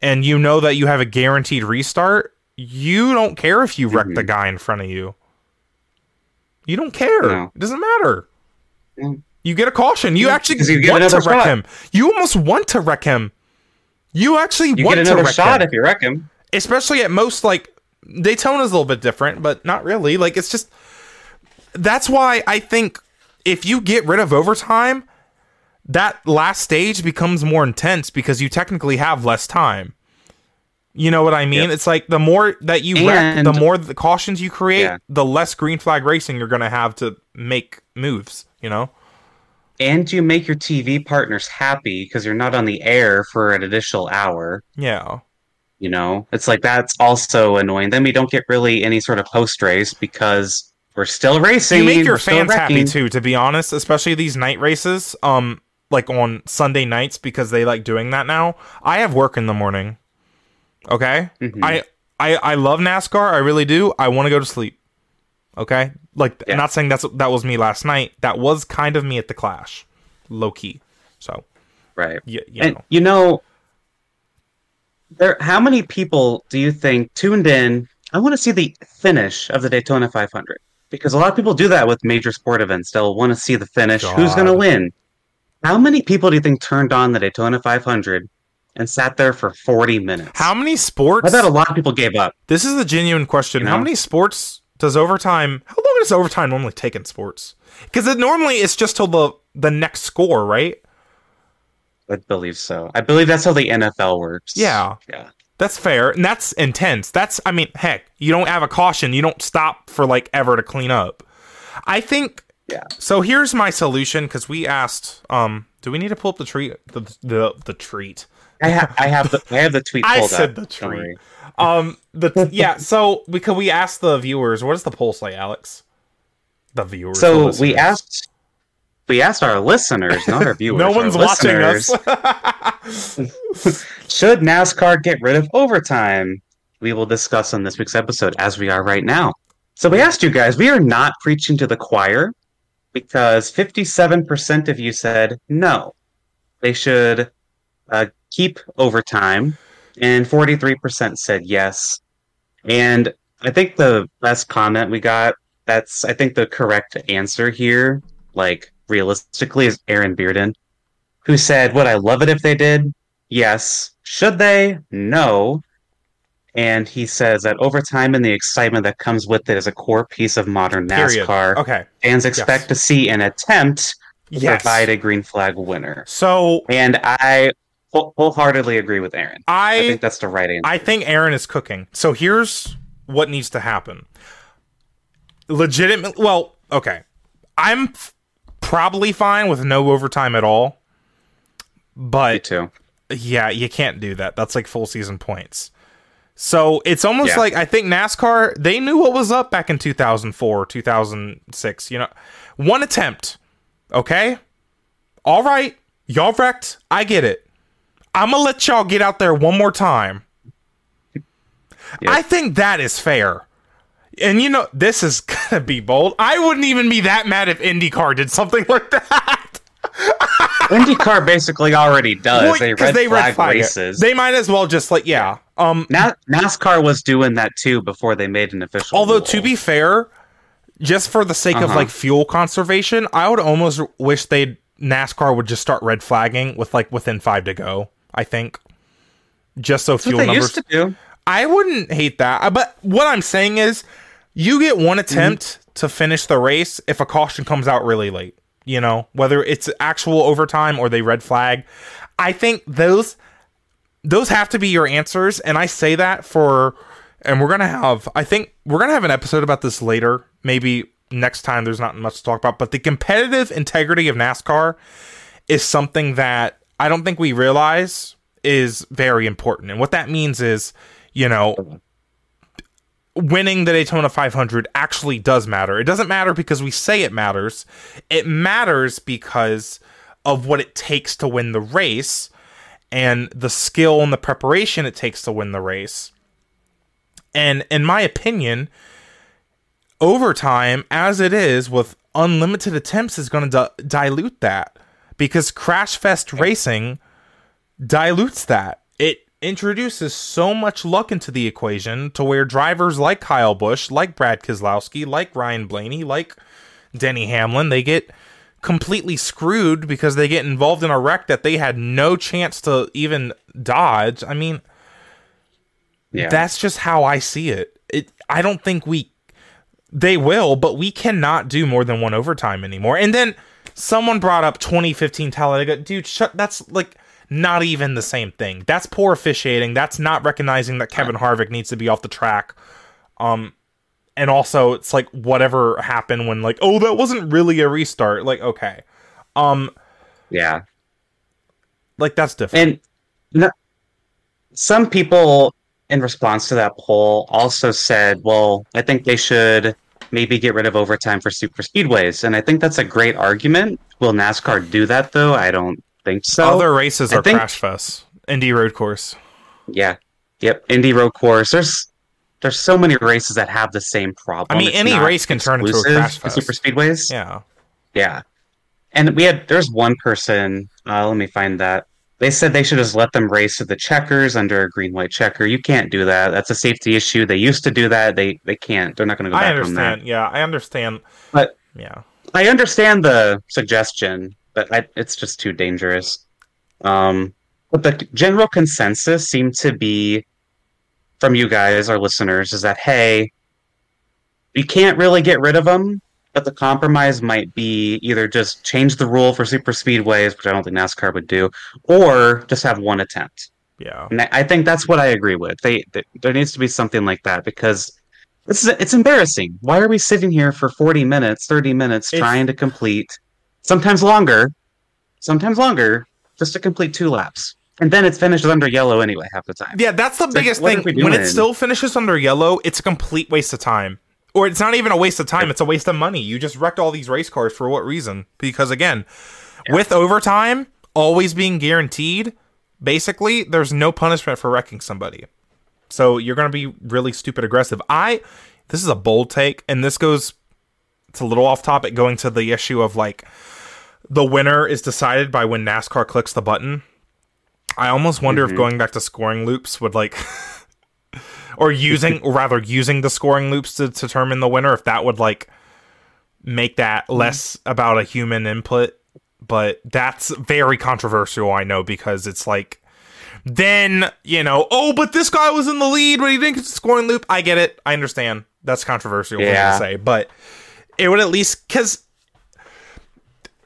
and you know that you have a guaranteed restart, you don't care if you wreck mm-hmm. the guy in front of you. You don't care. No. It doesn't matter. No. You get a caution. You yeah, actually you want to wreck shot. him. You almost want to wreck him. You actually you want get another to wreck shot him. If you wreck him. Especially at most, like, Daytona's a little bit different, but not really. Like, it's just, that's why I think if you get rid of overtime, that last stage becomes more intense because you technically have less time. You know what I mean? Yep. It's like the more that you and, wreck, the more the cautions you create, yeah. the less green flag racing you're going to have to make moves, you know? And you make your T V partners happy because you're not on the air for an additional hour. Yeah. You know, it's like that's also annoying. Then we don't get really any sort of post race because we're still racing. You make your fans happy too, to be honest, especially these night races, um, like on Sunday nights, because they like doing that now. I have work in the morning. Okay, mm-hmm. I, I I love NASCAR. I really do. I want to go to sleep. Okay, like yeah. not saying that's that was me last night. That was kind of me at the Clash, low key. So, right. You, you and know. you know, there. How many people do you think tuned in? I want to see the finish of the Daytona five hundred because a lot of people do that with major sport events. They'll want to see the finish. God. Who's going to win? How many people do you think turned on the Daytona five hundred? And sat there for forty minutes. How many sports? I bet a lot of people gave up. This is a genuine question. You know? How many sports does overtime... How long does overtime normally take in sports? Because it normally it's just till the, the next score, right? I believe so. I believe that's how the N F L works. Yeah. Yeah. That's fair. And that's intense. That's, I mean, heck, you don't have a caution. You don't stop for, like, ever to clean up. I think... Yeah. So here's my solution, because we asked... Um, do we need to pull up the treat? The, the, the treat... I have, I have the, I have the tweet pulled up. I said up. the tweet. Um, the t- yeah. So because we, we asked the viewers, what does the poll say, Alex? The viewers. So the we asked, we asked our listeners, not our viewers. no one's watching listeners, us. Should NASCAR get rid of overtime? We will discuss on this week's episode, as we are right now. So we asked you guys. We are not preaching to the choir because fifty-seven percent of you said no. They should. Uh, keep overtime, and forty-three percent said yes. And I think the best comment we got, that's, I think, the correct answer here, like, realistically, is Aaron Bearden, who said, would I love it if they did? Yes. Should they? No. And he says that overtime and the excitement that comes with it is a core piece of modern Period. NASCAR. Okay. Fans expect yes. to see an attempt to yes. provide a green flag winner. So, and I... wholeheartedly agree with Aaron. I, I think that's the right answer. I think Aaron is cooking. So here's what needs to happen. Legitimate. Well, okay. I'm f- probably fine with no overtime at all. But Me too. Yeah, you can't do that. That's like full season points. So it's almost yeah. like I think NASCAR, they knew what was up back in two thousand four, two thousand six. You know, one attempt. Okay. All right. Y'all wrecked. I get it. I'm going to let y'all get out there one more time. Yep. I think that is fair. And, you know, this is going to be bold. I wouldn't even be that mad if IndyCar did something like that. IndyCar basically already does. Well, they red they flag red races. It. They might as well just, like, yeah. Um, Na- NASCAR was doing that, too, before they made an official Although, rule. To be fair, just for the sake uh-huh. of like fuel conservation, I would almost wish they'd NASCAR would just start red flagging with like within five to go. I think just so That's fuel what they numbers. Used to do. I wouldn't hate that, but what I'm saying is, you get one attempt mm-hmm. to finish the race if a caution comes out really late. You know, whether it's actual overtime or they red flag. I think those those have to be your answers, and I say that for. And we're gonna have, I think we're gonna have an episode about this later. Maybe next time. There's not much to talk about, but the competitive integrity of NASCAR is something that I don't think we realize is very important. And what that means is, you know, winning the Daytona five hundred actually does matter. It doesn't matter because we say it matters. It matters because of what it takes to win the race and the skill and the preparation it takes to win the race. And in my opinion, overtime, as it is with unlimited attempts, is going to d- dilute that, because crash fest racing dilutes that. It introduces so much luck into the equation to where drivers like Kyle Busch, like Brad Keselowski, like Ryan Blaney, like Denny Hamlin, they get completely screwed because they get involved in a wreck that they had no chance to even dodge. I mean... Yeah. That's just how I see it. It. I don't think we... They will, but we cannot do more than one overtime anymore. And then someone brought up twenty fifteen Talladega. Dude, shut... That's, like, not even the same thing. That's poor officiating. That's not recognizing that Kevin Harvick needs to be off the track. Um, and also, it's, like, whatever happened when, like, oh, that wasn't really a restart. Like, okay. Um, yeah. Like, that's different. And no, some people... in response to that poll also said, well, I think they should maybe get rid of overtime for super speedways. And I think that's a great argument. Will NASCAR do that though? I don't think so. Other races I are think... crash fests. Indy road course. Yeah. Yep. Indy road course. There's, there's so many races that have the same problem. I mean, it's any race can turn into a crash fest. Super speedways. Yeah. Yeah. And we had, there's one person, uh, let me find that. They said they should just let them race to the checkers under a green-white checker. You can't do that. That's a safety issue. They used to do that. They they can't. They're not going to go back on that. I understand. Yeah, I understand. But yeah, I understand the suggestion, but I, it's just too dangerous. Um, but the general consensus seemed to be from you guys, our listeners, is that, hey, you can't really get rid of them. But the compromise might be either just change the rule for super speedways, which I don't think NASCAR would do, or just have one attempt. Yeah, and I think that's what I agree with. They, they there needs to be something like that, because this is it's embarrassing. Why are we sitting here for forty minutes, thirty minutes, it's, trying to complete, sometimes longer, sometimes longer, just to complete two laps, and then it finishes under yellow anyway half the time. Yeah, that's the so biggest thing. When it still finishes under yellow, it's a complete waste of time. Or it's not even a waste of time. It's a waste of money. You just wrecked all these race cars for what reason? Because, again, yeah. with overtime always being guaranteed, basically, there's no punishment for wrecking somebody. So you're going to be really stupid aggressive. I, this is a bold take, and this goes, it's a little off topic, going to the issue of, like, the winner is decided by when NASCAR clicks the button. I almost wonder mm-hmm. if going back to scoring loops would, like... Or using, or rather using the scoring loops to, to determine the winner, if that would, like, make that less about a human input. But that's very controversial, I know, because it's like, then, you know, oh, but this guy was in the lead when he didn't get the scoring loop. I get it. I understand. That's controversial yeah. to say. But it would at least, because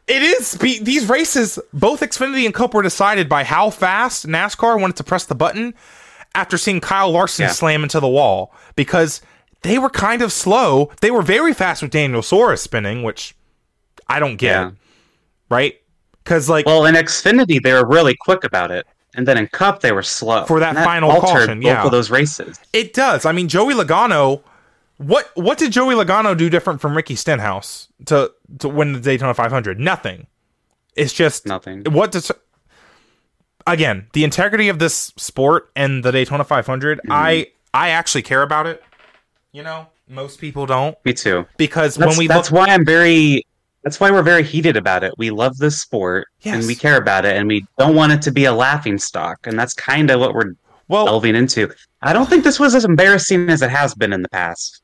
it is, be, these races, both Xfinity and Cup were decided by how fast NASCAR wanted to press the button after seeing Kyle Larson yeah. slam into the wall, because they were kind of slow. They were very fast with Daniel Suarez spinning, which I don't get. Yeah. Right? Because, like... Well, in Xfinity, they were really quick about it. And then in Cup, they were slow. For that, that final caution, yeah. for those races. It does. I mean, Joey Logano... What What did Joey Logano do different from Ricky Stenhouse to, to win the Daytona five hundred? Nothing. It's just... Nothing. What does... Again, the integrity of this sport and the Daytona five hundred, mm-hmm. I I actually care about it. You know, most people don't. Me too. Because that's, when we that's look- why I'm very that's why we're very heated about it. We love this sport yes. and we care about it, and we don't want it to be a laughing stock. And that's kind of what we're well, delving into. I don't think this was as embarrassing as it has been in the past.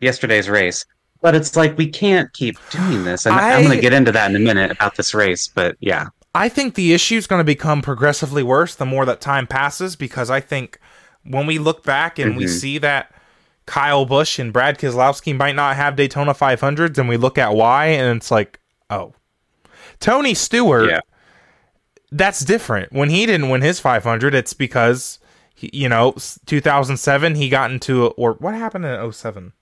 Yesterday's race. But it's like, we can't keep doing this. And I, I'm going to get into that in a minute about this race, but yeah. I think the issue is going to become progressively worse the more that time passes, because I think when we look back and mm-hmm. we see that Kyle Busch and Brad Keselowski might not have Daytona five hundreds, and we look at why, and it's like, oh. Tony Stewart, yeah. that's different. When he didn't win his five hundred, it's because, he, you know, two thousand seven, he got into, a, or what happened in oh seven?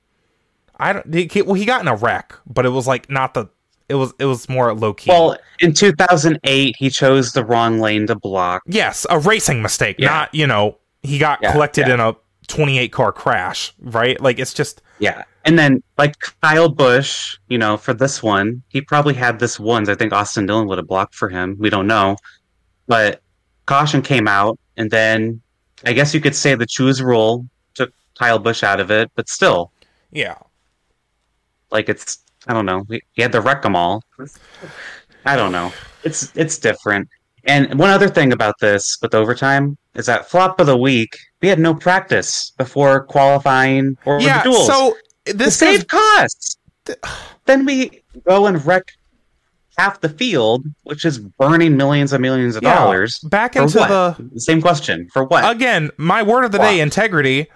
I don't, he, well, he got in a wreck, but it was like not the, it was it was more low-key. Well, in two thousand eight, he chose the wrong lane to block. Yes, a racing mistake, yeah. not, you know, he got yeah, collected yeah. in a twenty-eight car crash, right? Like, it's just... Yeah, and then, like, Kyle Busch, you know, for this one, he probably had this once. I think Austin Dillon would have blocked for him. We don't know. But caution came out, and then I guess you could say the choose rule took Kyle Busch out of it, but still. Yeah. Like, it's... I don't know. He had to wreck them all. I don't know. It's it's different. And one other thing about this with overtime is that flop of the week, we had no practice before qualifying or yeah, the duels. So this to save costs. Th- then we go and wreck half the field, which is burning millions and millions of yeah, dollars. Back into what? the same question. For what? Again, my word of the what? day, integrity.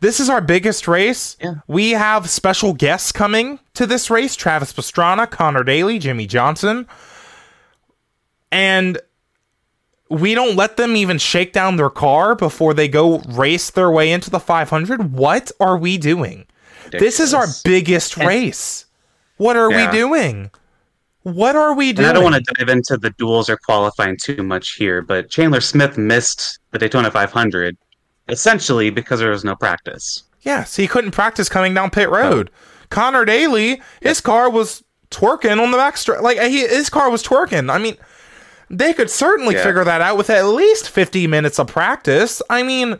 This is our biggest race. Yeah. We have special guests coming to this race. Travis Pastrana, Connor Daly, Jimmy Johnson. And we don't let them even shake down their car before they go race their way into the five hundred. What are we doing? Ridiculous. This is our biggest and, race. What are yeah. we doing? What are we doing? And I don't want to dive into the duels or qualifying too much here, but Chandler Smith missed the Daytona five hundred. Essentially, because there was no practice. Yeah, so he couldn't practice coming down pit road. Oh. Connor Daly, his car was twerking on the back straight. Like, he, his car was twerking. I mean, they could certainly yeah. figure that out with at least fifty minutes of practice. I mean,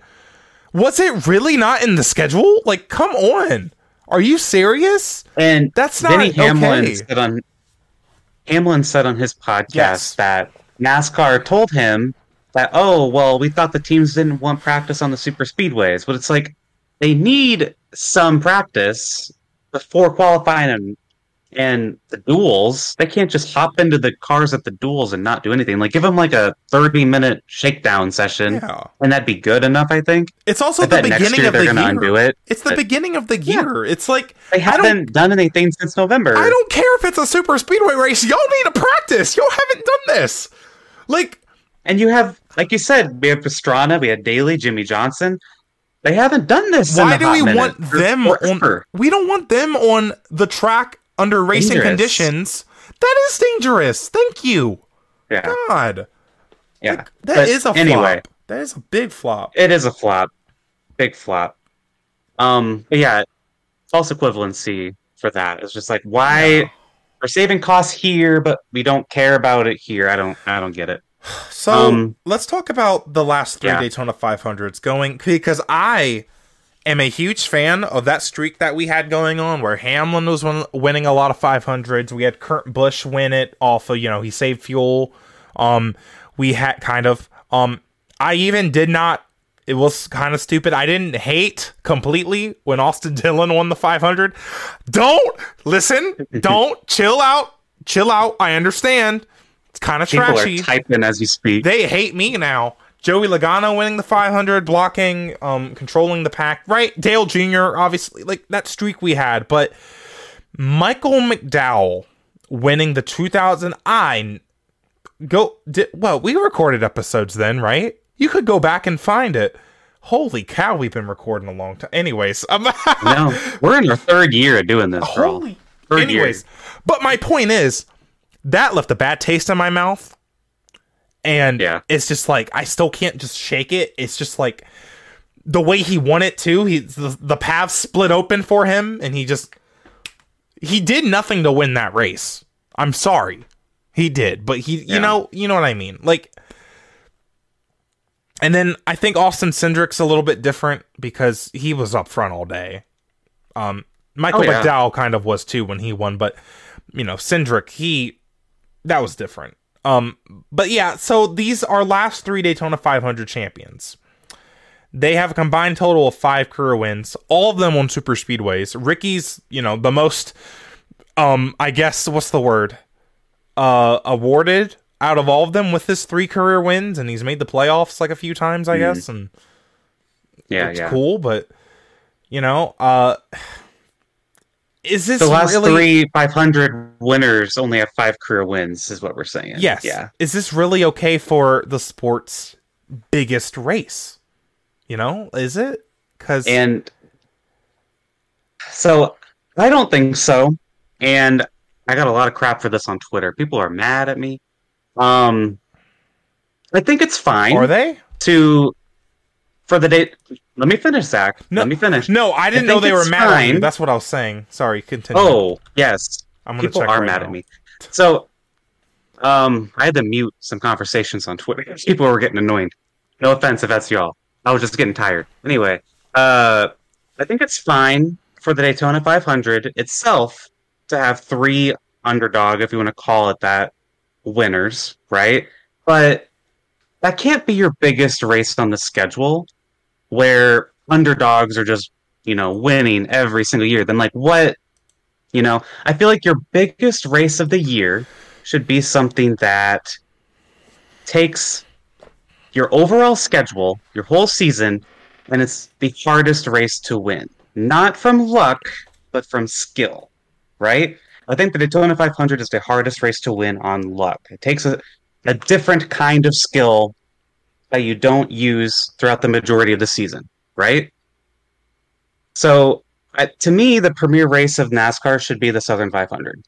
was it really not in the schedule? Like, come on. Are you serious? And that's not Denny Hamlin okay. said on Hamlin said on his podcast yes. that NASCAR told him that, oh, well, we thought the teams didn't want practice on the super speedways. But it's like, they need some practice before qualifying and, and the duels. They can't just hop into the cars at the duels and not do anything. Like, give them like a thirty-minute shakedown session, yeah. and that'd be good enough, I think. It's also I the beginning next year of they're the gonna year. Undo it, it's the beginning of the year. Yeah. It's like... They haven't done anything since November. I don't care if it's a super speedway race. Y'all need to practice. Y'all haven't done this. Like... And you have, like you said, we have Pastrana, we had Daly, Jimmy Johnson. They haven't done this. Why in do we minute. want them on? We don't want them on the track under racing dangerous. conditions. That is dangerous. Thank you. Yeah. God. Yeah. Like, that but is a anyway, flop. That is a big flop. It is a flop. Big flop. Um. But yeah. False equivalency for that. It's just like, why no. we're saving costs here, but we don't care about it here. I don't. I don't get it. So um, let's talk about the last three yeah. Daytona five hundreds going, because I am a huge fan of that streak that we had going on where Hamlin was win- winning a lot of five hundreds. We had Kurt Busch win it off of, you know, he saved fuel. Um, we had kind of, um, I even did not, it was kind of stupid. I didn't hate completely when Austin Dillon won the five hundred. Don't listen. Don't chill out. Chill out. I understand. It's kind of trashy. People are typing as you speak. They hate me now. Joey Logano winning the five hundred, blocking, um, controlling the pack. Right, Dale Junior, obviously, like that streak we had. But Michael McDowell winning the two thousand. I go. Did, well, we recorded episodes then, right? You could go back and find it. Holy cow, we've been recording a long time. Anyways, um, no, we're in our third year of doing this. Holy, third anyways, year. But my point is, that left a bad taste in my mouth. And yeah. it's just like, I still can't just shake it. It's just like the way he won it too. He, the, the path split open for him. And he just, he did nothing to win that race. I'm sorry. He did, but he, yeah. you know, you know what I mean? Like, and then I think Austin Cindric's a little bit different because he was up front all day. Um, Michael oh, yeah. McDowell kind of was too, when he won, but you know, Cindric, he, that was different. Um, but yeah, so these are last three Daytona five hundred champions. They have a combined total of five career wins, all of them on super speedways. Ricky's, you know, the most, um, I guess, what's the word, uh, awarded out of all of them with his three career wins, and he's made the playoffs like a few times, I mm. guess, and yeah, it's yeah. cool. But you know, uh, is this the last really... three five hundred winners only have five career wins? Is what we're saying? Yes. Yeah. Is this really okay for the sport's biggest race? You know, is it? 'Cause... And so I don't think so. And I got a lot of crap for this on Twitter. People are mad at me. Um, I think it's fine. Are they? To for the date. Let me finish, Zach. No, let me finish. No, I didn't I know they were mad fine. At you. That's what I was saying. Sorry, continue. Oh yes, I'm gonna people check are right mad now. At me. So, um, I had to mute some conversations on Twitter. People were getting annoyed. No offense if that's y'all. I was just getting tired. Anyway, uh, I think it's fine for the Daytona five hundred itself to have three underdog, if you want to call it that, winners, right? But that can't be your biggest race on the schedule, where underdogs are just, you know, winning every single year. Then, like, what? You know, I feel like your biggest race of the year should be something that takes your overall schedule, your whole season, and it's the hardest race to win. Not from luck, but from skill, right? I think the Daytona five hundred is the hardest race to win on luck. It takes a, a different kind of skill that you don't use throughout the majority of the season, right? So, uh, to me, the premier race of NASCAR should be the Southern five hundred.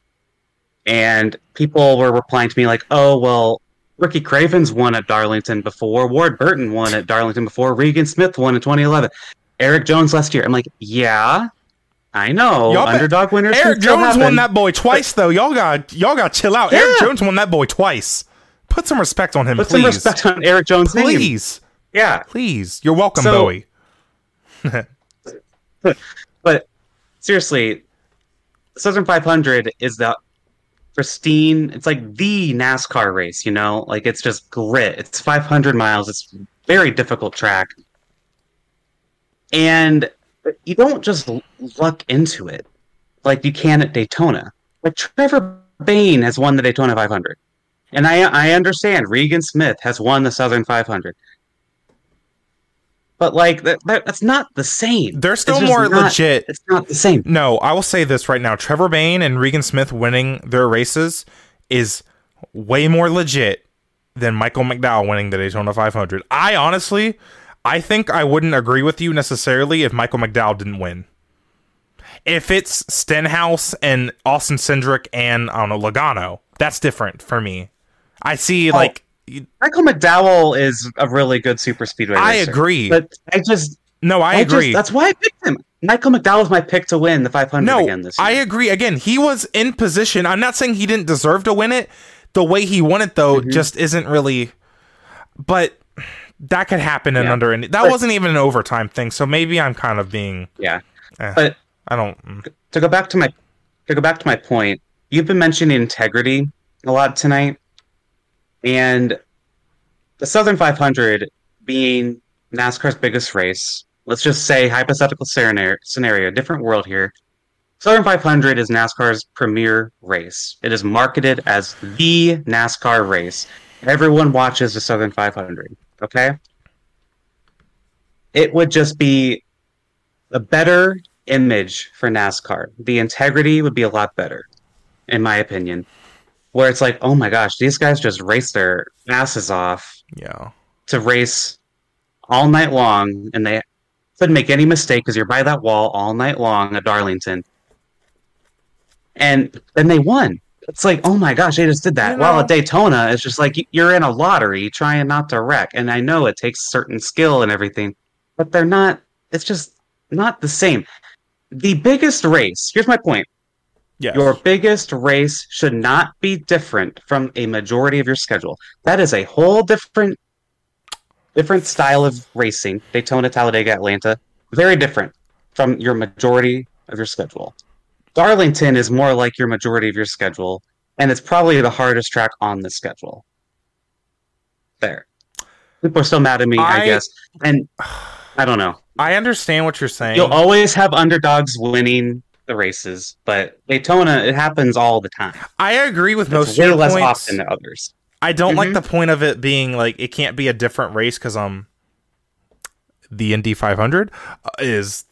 And people were replying to me like, oh, well, Ricky Craven's won at Darlington before. Ward Burton won at Darlington before. Regan Smith won in twenty eleven. Eric Jones last year. I'm like, yeah, I know. Y'all underdog winners. Eric Jones happen. Won that boy twice, though. Y'all got y'all got chill out. Yeah. Eric Jones won that boy twice. Put some respect on him, Put please. Put some respect on Eric Jones, please. Name. Yeah, please. You're welcome, so, Bowie. But seriously, Southern five hundred is the pristine, it's like the NASCAR race, you know, like it's just grit. It's five hundred miles. It's very difficult track, and you don't just luck into it like you can at Daytona. Like Trevor Bayne has won the Daytona five hundred, and I I understand Regan Smith has won the Southern five hundred, but like that, that that's not the same. They're still more not, legit. It's not the same. No, I will say this right now: Trevor Bayne and Regan Smith winning their races is way more legit than Michael McDowell winning the Daytona five hundred. I honestly, I think I wouldn't agree with you necessarily if Michael McDowell didn't win. If it's Stenhouse and Austin Cindric and I don't know Logano, that's different for me. I see oh. like. Michael McDowell is a really good super speedway racer. I agree. But I just... No, I, I agree. Just, that's why I picked him. Michael McDowell was my pick to win the five hundred no, again this year. I agree. Again, he was in position. I'm not saying he didn't deserve to win it. The way he won it, though, mm-hmm. just isn't really... But that could happen in yeah. under... That but, wasn't even an overtime thing, so maybe I'm kind of being... Yeah. Eh, but I don't... To go back to my, to go back to my point, you've been mentioning integrity a lot tonight. And the Southern five hundred being NASCAR's biggest race, let's just say hypothetical scenario, different world here. Southern five hundred is NASCAR's premier race. It is marketed as the NASCAR race. Everyone watches the Southern five hundred, okay? It would just be a better image for NASCAR. The integrity would be a lot better, in my opinion. Where it's like, oh my gosh, these guys just race their asses off yeah. to race all night long, and they couldn't make any mistake because you're by that wall all night long at Darlington. And then they won. It's like, oh my gosh, they just did that. You know, well, at Daytona, it's just like you're in a lottery trying not to wreck. And I know it takes certain skill and everything, but they're not, it's just not the same. The biggest race, here's my point. Yes. Your biggest race should not be different from a majority of your schedule. That is a whole different different style of racing. Daytona, Talladega, Atlanta. Very different from your majority of your schedule. Darlington is more like your majority of your schedule, and it's probably the hardest track on the schedule. There. People are still mad at me, I, I guess. And I don't know. I understand what you're saying. You'll always have underdogs winning the races, but Daytona, it happens all the time. I agree with it's most of your points. It's way less often than others. I don't mm-hmm. like the point of it being like it can't be a different race because um, the Indy five hundred is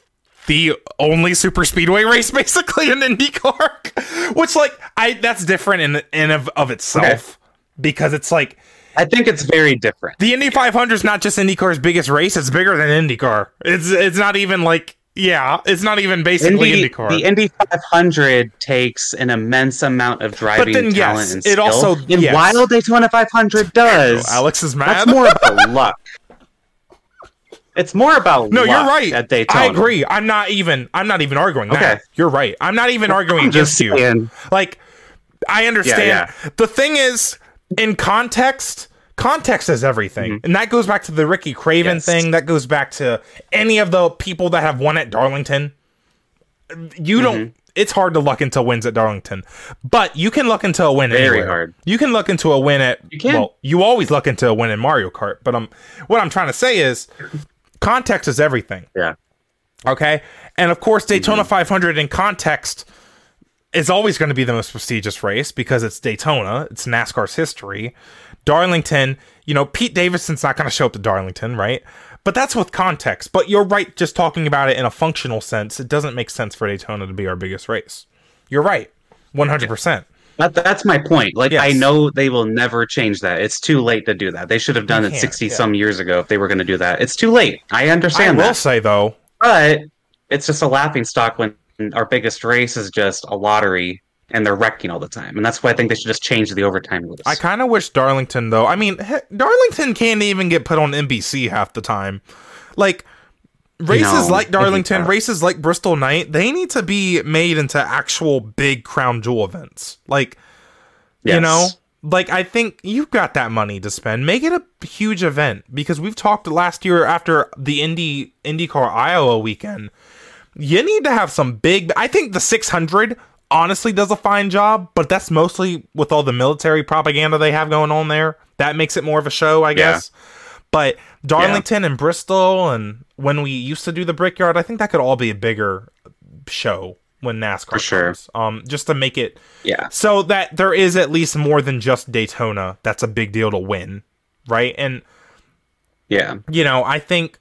the only super speedway race basically in IndyCar, which like I that's different in in of, of itself okay. because it's like I think it's very different. The Indy five hundred is not just IndyCar's biggest race; it's bigger than IndyCar. It's it's not even like. Yeah, it's not even basically Indy, IndyCar. The Indy five hundred takes an immense amount of driving then, talent yes, and skill. It also, and yes. while Daytona five hundred does, oh, Alex is mad. That's more about luck. It's more about no, luck you're right. at Daytona. I agree. I'm not even. I'm not even arguing okay. that. You're right. I'm not even arguing I'm against you. Like, I understand. Yeah, yeah. The thing is, in context. Context is everything. Mm-hmm. And that goes back to the Ricky Craven yes. thing. That goes back to any of the people that have won at Darlington. You mm-hmm. don't... It's hard to luck into wins at Darlington. But you can luck into a win Very anywhere. Hard. You can luck into a win at... You can. Well, you always luck into a win in Mario Kart. But um, what I'm trying to say is context is everything. Yeah. Okay? And of course, Daytona mm-hmm. five hundred in context is always going to be the most prestigious race because it's Daytona. It's NASCAR's history. Darlington, you know, Pete Davidson's not going to show up to Darlington, right? But that's with context. But you're right, just talking about it in a functional sense, it doesn't make sense for Daytona to be our biggest race. You're right, one hundred percent. That, that's my point. Like, yes. I know they will never change that. It's too late to do that. They should have done it sixty-some yeah. years ago if they were going to do that. It's too late. I understand that. I will that. say, though. But it's just a laughingstock when our biggest race is just a lottery. And they're wrecking all the time. And that's why I think they should just change the overtime rules. I kind of wish Darlington, though. I mean, he- Darlington can't even get put on N B C half the time. Like, races no, like Darlington, races like Bristol Night, they need to be made into actual big crown jewel events. Like, yes. you know, like, I think you've got that money to spend. Make it a huge event. Because we've talked last year after the Indy IndyCar Iowa weekend. You need to have some big... I think the six hundred... honestly does a fine job, but that's mostly with all the military propaganda they have going on there. That makes it more of a show, I guess. Yeah. But Darlington yeah. and Bristol and when we used to do the Brickyard, I think that could all be a bigger show when NASCAR For sure. comes. Um, just to make it yeah. so that there is at least more than just Daytona. That's a big deal to win, right? And yeah, you know, I think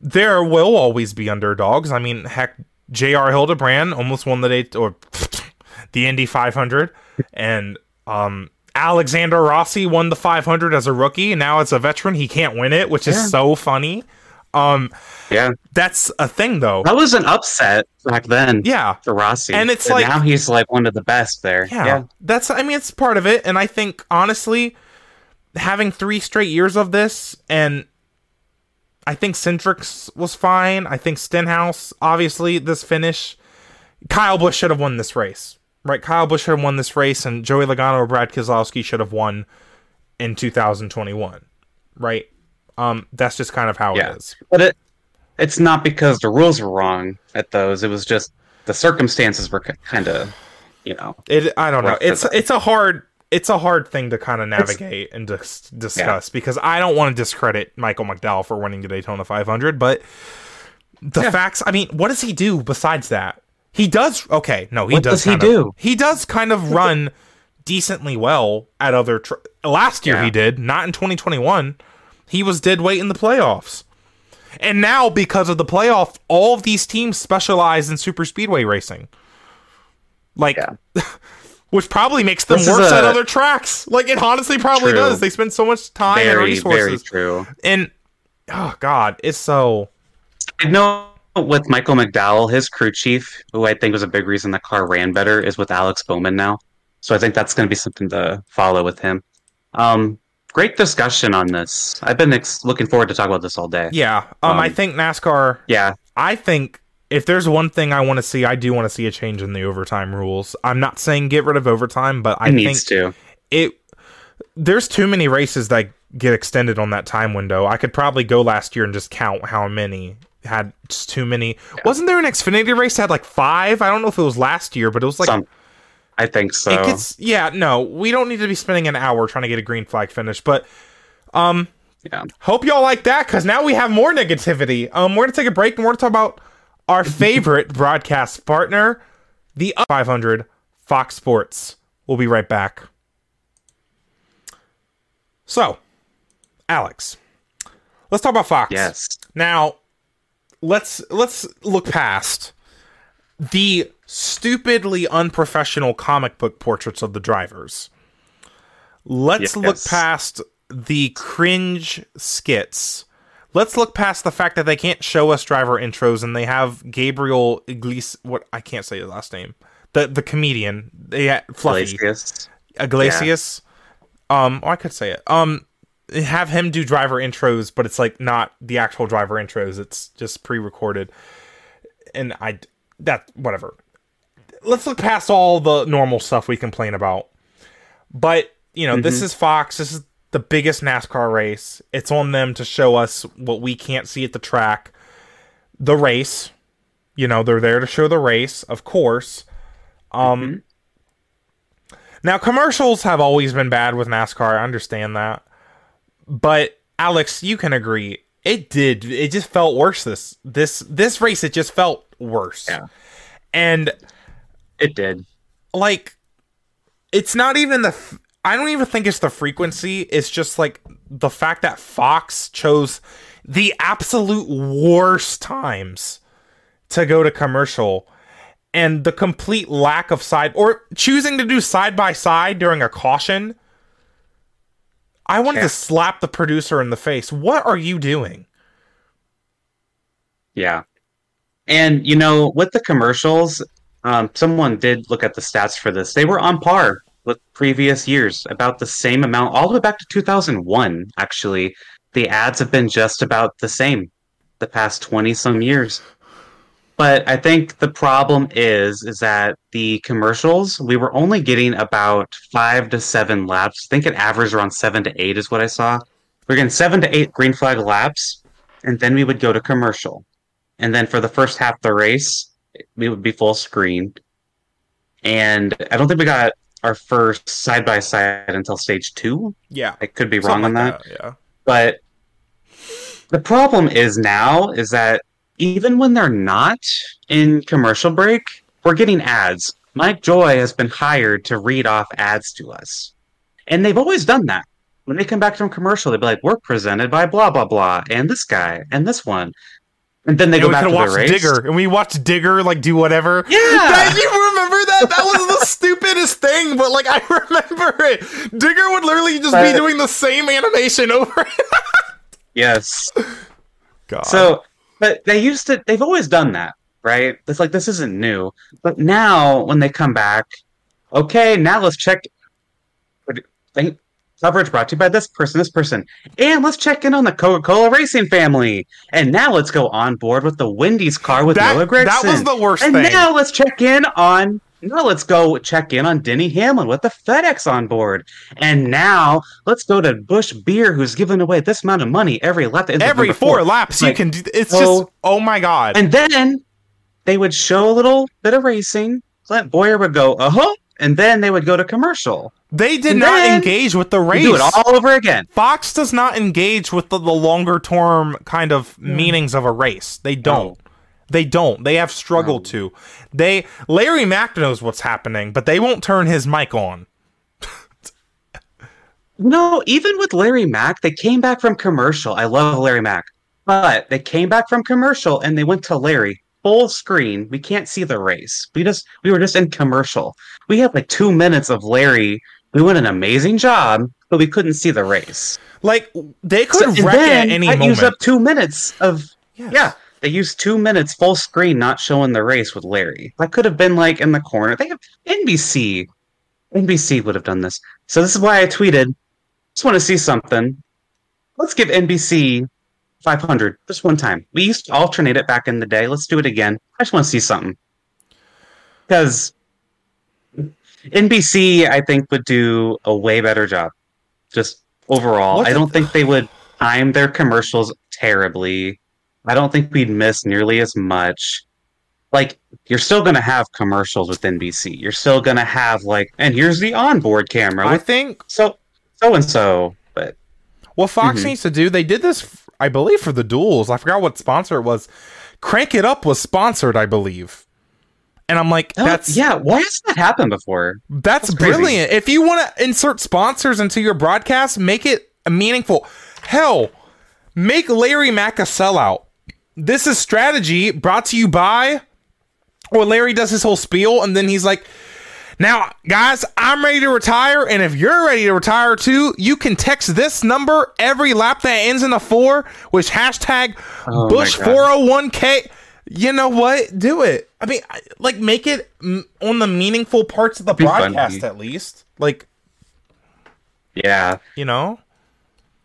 there will always be underdogs. I mean, heck, J R Hildebrand almost won the day or the Indy five hundred, and um, Alexander Rossi won the five hundred as a rookie, and now as a veteran, he can't win it, which yeah. is so funny. Um, yeah, that's a thing, though. That was an upset back then. Yeah, for Rossi, and it's and like now he's like one of the best there. Yeah, yeah, that's. I mean, it's part of it, and I think honestly, having three straight years of this, and I think Cindric's was fine. I think Stenhouse, obviously, this finish. Kyle Busch should have won this race. Right, Kyle Busch should have won this race, and Joey Logano or Brad Keselowski should have won in two thousand twenty-one, right? Um, that's just kind of how yeah. it is. But it, it's not because the rules were wrong at those. It was just the circumstances were kind of, you know. It. I don't know. It's it's a hard it's a hard thing to kind of navigate it's, and dis- discuss yeah. because I don't want to discredit Michael McDowell for winning the Daytona five hundred, but the yeah. facts. I mean, what does he do besides that? He does okay. No, he what does. does he of, do? He does kind of run decently well at other. Tra- Last year yeah. he did, not in twenty twenty-one. He was dead weight in the playoffs, and now because of the playoff, all of these teams specialize in super speedway racing, like, yeah. which probably makes them this worse a, at other tracks. Like it honestly probably true. does. They spend so much time very, and resources. Very true. And oh god, it's so. I know. With Michael McDowell, his crew chief, who I think was a big reason the car ran better, is with Alex Bowman now. So I think that's going to be something to follow with him. Um, great discussion on this. I've been ex- looking forward to talk about this all day. Yeah. Um, um, I think NASCAR... Yeah. I think if there's one thing I want to see, I do want to see a change in the overtime rules. I'm not saying get rid of overtime, but I it needs think... It to. There's too many races that get extended on that time window. I could probably go last year and just count how many... had just too many yeah. Wasn't there an Xfinity race that had like five? I don't know if it was last year, but it was like Some, I think so it gets, yeah no we don't need to be spending an hour trying to get a green flag finish, but um Yeah. Hope y'all like that, because now we have more negativity. Um, we're going to take a break, and we're going to talk about our favorite broadcast partner, the five hundred, Fox Sports. We'll be right back. So, Alex, let's talk about Fox. Yes. Now, let's let's look past the stupidly unprofessional comic book portraits of the drivers. Let's yes. look past the cringe skits. Let's look past the fact that they can't show us driver intros, and they have Gabriel Iglesias. What I can't say his last name. The the comedian. They had Fluffy Iglesias. Iglesias. Yeah. Um, oh, I could say it. Um, have him do driver intros, but it's like not the actual driver intros. It's just pre-recorded, and I that whatever. Let's look past all the normal stuff we complain about. But you know, mm-hmm. this is Fox. This is the biggest NASCAR race. It's on them to show us what we can't see at the track. The race, you know, they're there to show the race, of course. Um, mm-hmm. Now, commercials have always been bad with NASCAR. I understand that. But Alex, you can agree. It did. It just felt worse. This, this, this race, it just felt worse. Yeah. And it did. Like, it's not even the, f- I don't even think it's the frequency. It's just like the fact that Fox chose the absolute worst times to go to commercial, and the complete lack of side or choosing to do side by side during a caution. I wanted yeah. to slap the producer in the face. What are you doing? Yeah. And, you know, with the commercials, um, someone did look at the stats for this. They were on par with previous years, about the same amount, all the way back to two thousand one, actually. The ads have been just about the same the past twenty-some years. But I think the problem is, is that the commercials, we were only getting about five to seven laps. I think an average around seven to eight is what I saw. We're getting seven to eight green flag laps, and then we would go to commercial. And then for the first half of the race, we would be full screen. And I don't think we got our first side-by-side until stage two. Yeah. I could be wrong on that. that. Yeah. But the problem is now is that even when they're not in commercial break, we're getting ads. Mike Joy has been hired to read off ads to us. And they've always done that. When they come back from commercial, they'll be like, we're presented by blah, blah, blah, and this guy, and this one. And then they and go back to the race. Digger, and we watched Digger like do whatever. Yeah, that, you remember that? That was the stupidest thing, but like I remember it. Digger would literally just but, be doing the same animation over. Yes. God. So, but they used to. They've always done that, right? It's like this isn't new. But now, when they come back, okay, now let's check. Thank. Coverage brought to you by this person, this person. And let's check in on the Coca-Cola Racing family. And now let's go on board with the Wendy's car with that, Noah Gragson. That was the worst and thing. And now let's check in on... Now let's go check in on Denny Hamlin with the FedEx on board. And now let's go to Busch Beer, who's giving away this amount of money every lap. Every four, four laps. Like, you can do... It's so, just... Oh, my God. And then they would show a little bit of racing. Clint Boyer would go, uh-huh. And then they would go to commercial. They did and not engage with the race. Do it all over again. Fox does not engage with the, the longer-term kind of mm. meanings of a race. They don't. No. They don't. They have struggled no. to. They Larry Mack knows what's happening, but they won't turn his mic on. No, even with Larry Mack, they came back from commercial. I love Larry Mack. But they came back from commercial, and they went to Larry. Full screen. We can't see the race. We just we were just in commercial. We had like two minutes of Larry doing an amazing job, but we couldn't see the race. Like they could so, wreck at any I moment. Used up two minutes of yes. yeah. They used two minutes full screen, not showing the race with Larry. That could have been like in the corner. They have N B C. N B C would have done this. So this is why I tweeted. Just want to see something. Let's give N B C five hundred, just one time. We used to alternate it back in the day. Let's do it again. I just want to see something. Because N B C, I think, would do a way better job. Just overall. What's I don't th- think they would time their commercials terribly. I don't think we'd miss nearly as much. Like, you're still going to have commercials with N B C. You're still going to have, like, and here's the onboard camera. With I think... So, so-and-so. What Fox mm-hmm. needs to do, they did this, I believe, for the duels. I forgot what sponsor it was. Crank It Up was sponsored, I believe. And I'm like, that's... Oh, yeah, why has that happened before? That's, that's brilliant. Crazy. If you want to insert sponsors into your broadcast, make it meaningful. Hell, make Larry Mack a sellout. This is strategy brought to you by... Or Larry does his whole spiel, and then he's like, now, guys, I'm ready to retire, and if you're ready to retire too, you can text this number every lap that ends in a four, which hashtag oh Bush four oh one K. You know what? Do it. I mean, like, make it on the meaningful parts of the broadcast, at least. Like, yeah, you know,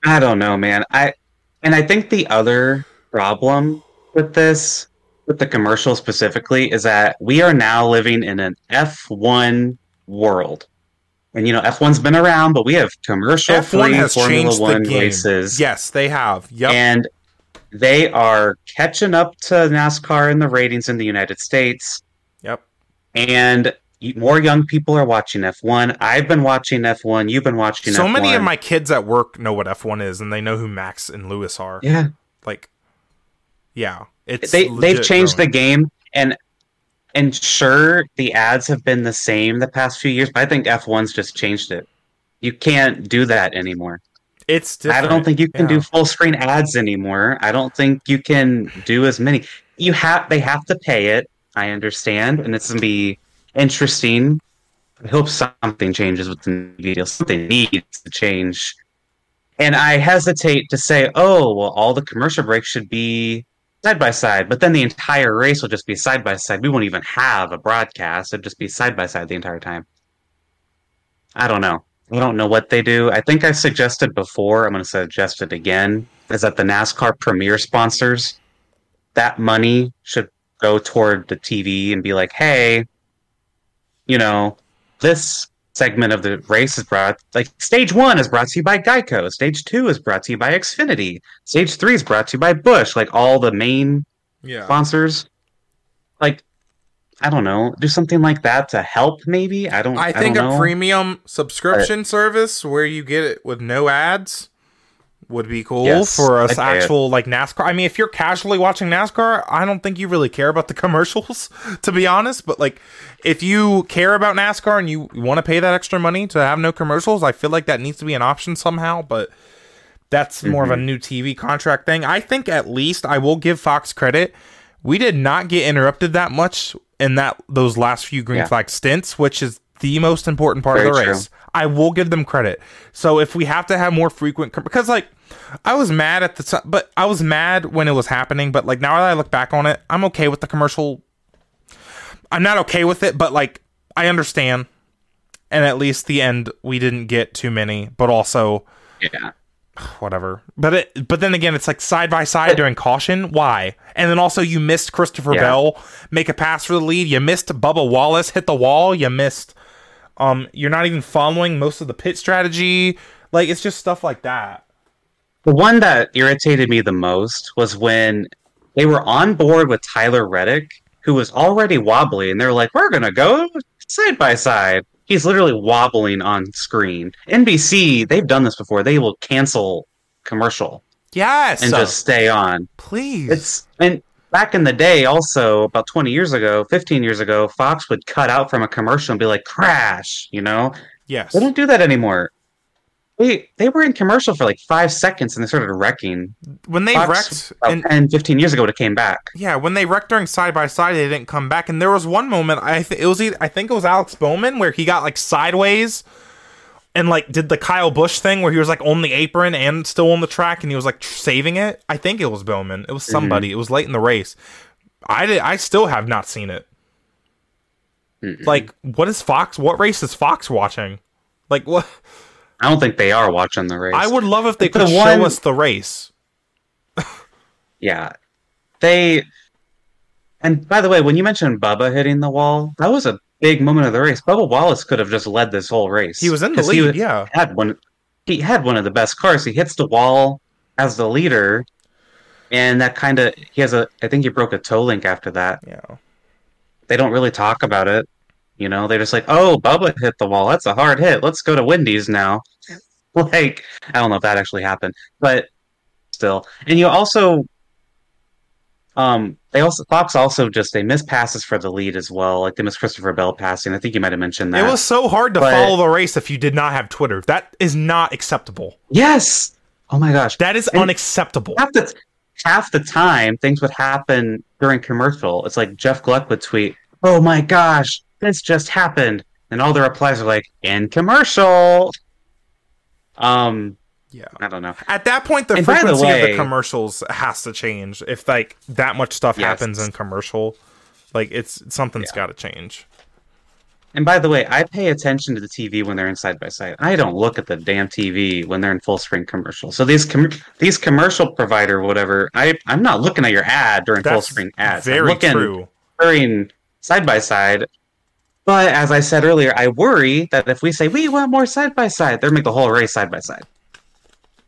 I don't know, man. I and I think the other problem with this, with the commercial specifically, is that we are now living in an F one world. And, you know, F one's been around, but we have commercial-free Formula One races. Yes, they have. Yep. And they are catching up to NASCAR in the ratings in the United States. Yep. And more young people are watching F one. I've been watching F one. You've been watching F one. So many of my kids at work know what F one is, and they know who Max and Lewis are. Yeah. Like, yeah. It's they they've changed growing. the game, and and sure, the ads have been the same the past few years, but I think F one's just changed it. You can't do that anymore. It's different. I don't think you can yeah. do full screen ads anymore. I don't think you can do as many. You have they have to pay it. I understand, and it's gonna be interesting. I hope something changes with the video. Something needs to change, and I hesitate to say, oh, well, all the commercial breaks should be side by side, but then the entire race will just be side by side. We won't even have a broadcast. It'll just be side by side the entire time. I don't know. I don't know what they do. I think I suggested before, I'm going to suggest it again, is that the NASCAR Premier sponsors, that money should go toward the T V and be like, hey, you know, this segment of the race is brought, like, stage one is brought to you by Geico, stage two is brought to you by Xfinity, stage three is brought to you by Busch, like all the main yeah. sponsors. Like, I don't know, do something like that to help, maybe. I don't I think I don't a know. Premium subscription but, service where you get it with no ads would be cool yes, for us actual it. like NASCAR. I mean, if you're casually watching NASCAR, I don't think you really care about the commercials, to be honest. But like, if you care about NASCAR and you want to pay that extra money to have no commercials, I feel like that needs to be an option somehow. But that's mm-hmm. more of a new T V contract thing. I think at least I will give Fox credit. We did not get interrupted that much in that those last few green yeah. flag stints, which is the most important part Very of the true. race. I will give them credit. So if we have to have more frequent, because like I was mad at the time, but I was mad when it was happening. But like now that I look back on it, I'm okay with the commercial. I'm not okay with it, but like I understand. And at least the end, we didn't get too many, but also yeah, whatever. But it, but then again, it's like side by side during caution. Why? And then also you missed Christopher yeah. Bell make a pass for the lead. You missed Bubba Wallace hit the wall. You missed. Um, you're not even following most of the pit strategy. Like, it's just stuff like that. The one that irritated me the most was when they were on board with Tyler Reddick, who was already wobbly, and they're like, we're going to go side by side. He's literally wobbling on screen. N B C, they've done this before. They will cancel commercial. Yes. And just stay on. Please. It's and back in the day, also, about twenty years ago, fifteen years ago, Fox would cut out from a commercial and be like, crash, you know? Yes. They don't do that anymore. They, they were in commercial for like five seconds and they started wrecking. When they Fox, wrecked... About and, ten, fifteen years ago, it came back. Yeah, when they wrecked during side-by-side, they didn't come back. And there was one moment, I, th- it was either, I think it was Alex Bowman, where he got like sideways and like did the Kyle Busch thing where he was like on the apron and still on the track and he was like saving it. I think it was Bowman. It was somebody. Mm-hmm. It was late in the race. I did. I still have not seen it. Mm-mm. Like, what is Fox? What race is Fox watching? Like, what? I don't think they are watching the race. I would love if they could the show one... us the race. yeah, they. And by the way, when you mentioned Bubba hitting the wall, that was a big moment of the race. Bubba Wallace could have just led this whole race. He was in the lead, he was, yeah. Had one, he had one of the best cars. He hits the wall as the leader, and that kind of he has a. I think he broke a toe link after that. Yeah, they don't really talk about it. You know, they're just like, "Oh, Bubba hit the wall. That's a hard hit. Let's go to Wendy's now." Like, I don't know if that actually happened, but still. And you also, um, they also Fox also just they missed passes for the lead as well. Like they missed Christopher Bell passing. I think you might have mentioned that. It was so hard to but, follow the race if you did not have Twitter. That is not acceptable. Yes. Oh my gosh, that is and unacceptable. Half the, half the time, things would happen during commercial. It's like Jeff Gluck would tweet, "Oh my gosh, this just happened," and all the replies are like, "In commercial." Um, yeah, I don't know. At that point, the and frequency the way, of the commercials has to change. If like that much stuff yes. happens in commercial, like it's something's yeah. got to change. And by the way, I pay attention to the T V when they're in side by side. I don't look at the damn T V when they're in full screen commercial. So these com- these commercial provider, whatever, I I'm not looking at your ad during That's full screen ads. Very I'm looking true. During side by side. But as I said earlier, I worry that if we say we want more side by side, they're make the whole race side by side.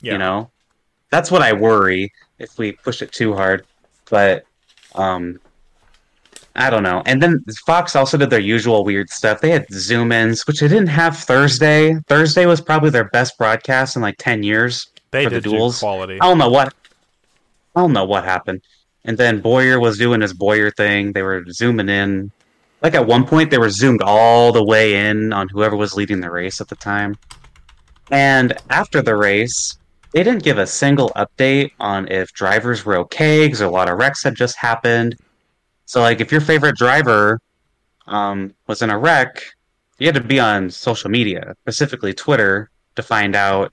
Yeah. You know, that's what I worry if we push it too hard. But um, I don't know. And then Fox also did their usual weird stuff. They had zoom ins, which they didn't have Thursday. Thursday was probably their best broadcast in like ten years. They for did the duels. Quality. I don't know what. I don't know what happened. And then Boyer was doing his Boyer thing. They were zooming in. Like, at one point, they were zoomed all the way in on whoever was leading the race at the time. And after the race, they didn't give a single update on if drivers were okay, because a lot of wrecks had just happened. So, like, if your favorite driver um, was in a wreck, you had to be on social media, specifically Twitter, to find out,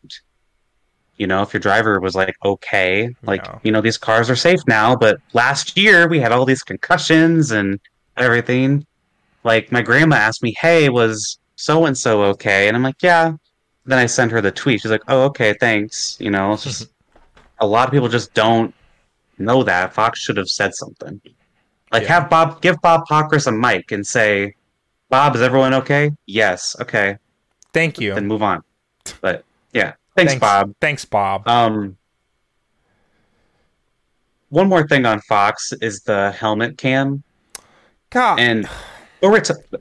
you know, if your driver was, like, okay. Like, no. you know, these cars are safe now, but last year we had all these concussions and everything. Like, my grandma asked me, hey, was so-and-so okay? And I'm like, yeah. Then I sent her the tweet. She's like, oh, okay, thanks. You know, it's just a lot of people just don't know that. Fox should have said something. Like, yeah. have Bob, give Bob Pockris a mic and say, Bob, is everyone okay? Yes. Okay. Thank you. And move on. But, yeah. Thanks, thanks, Bob. Thanks, Bob. Um, one more thing on Fox is the helmet cam. God. And...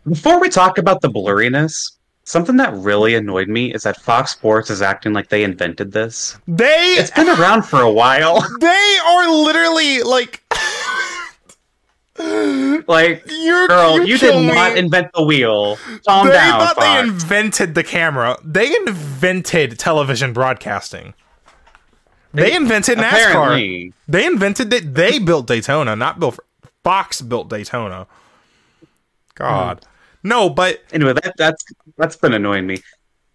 Before we talk about the blurriness, something that really annoyed me is that Fox Sports is acting like they invented this. They It's been around for a while. They are literally like like you're, girl, you're you did not invent the wheel. Calm they down, thought Fox. They invented the camera. They invented television broadcasting. They, they invented NASCAR. Apparently. They invented it. They built Daytona, not built Fox built Daytona. God, no, but anyway, that that's that's been annoying me.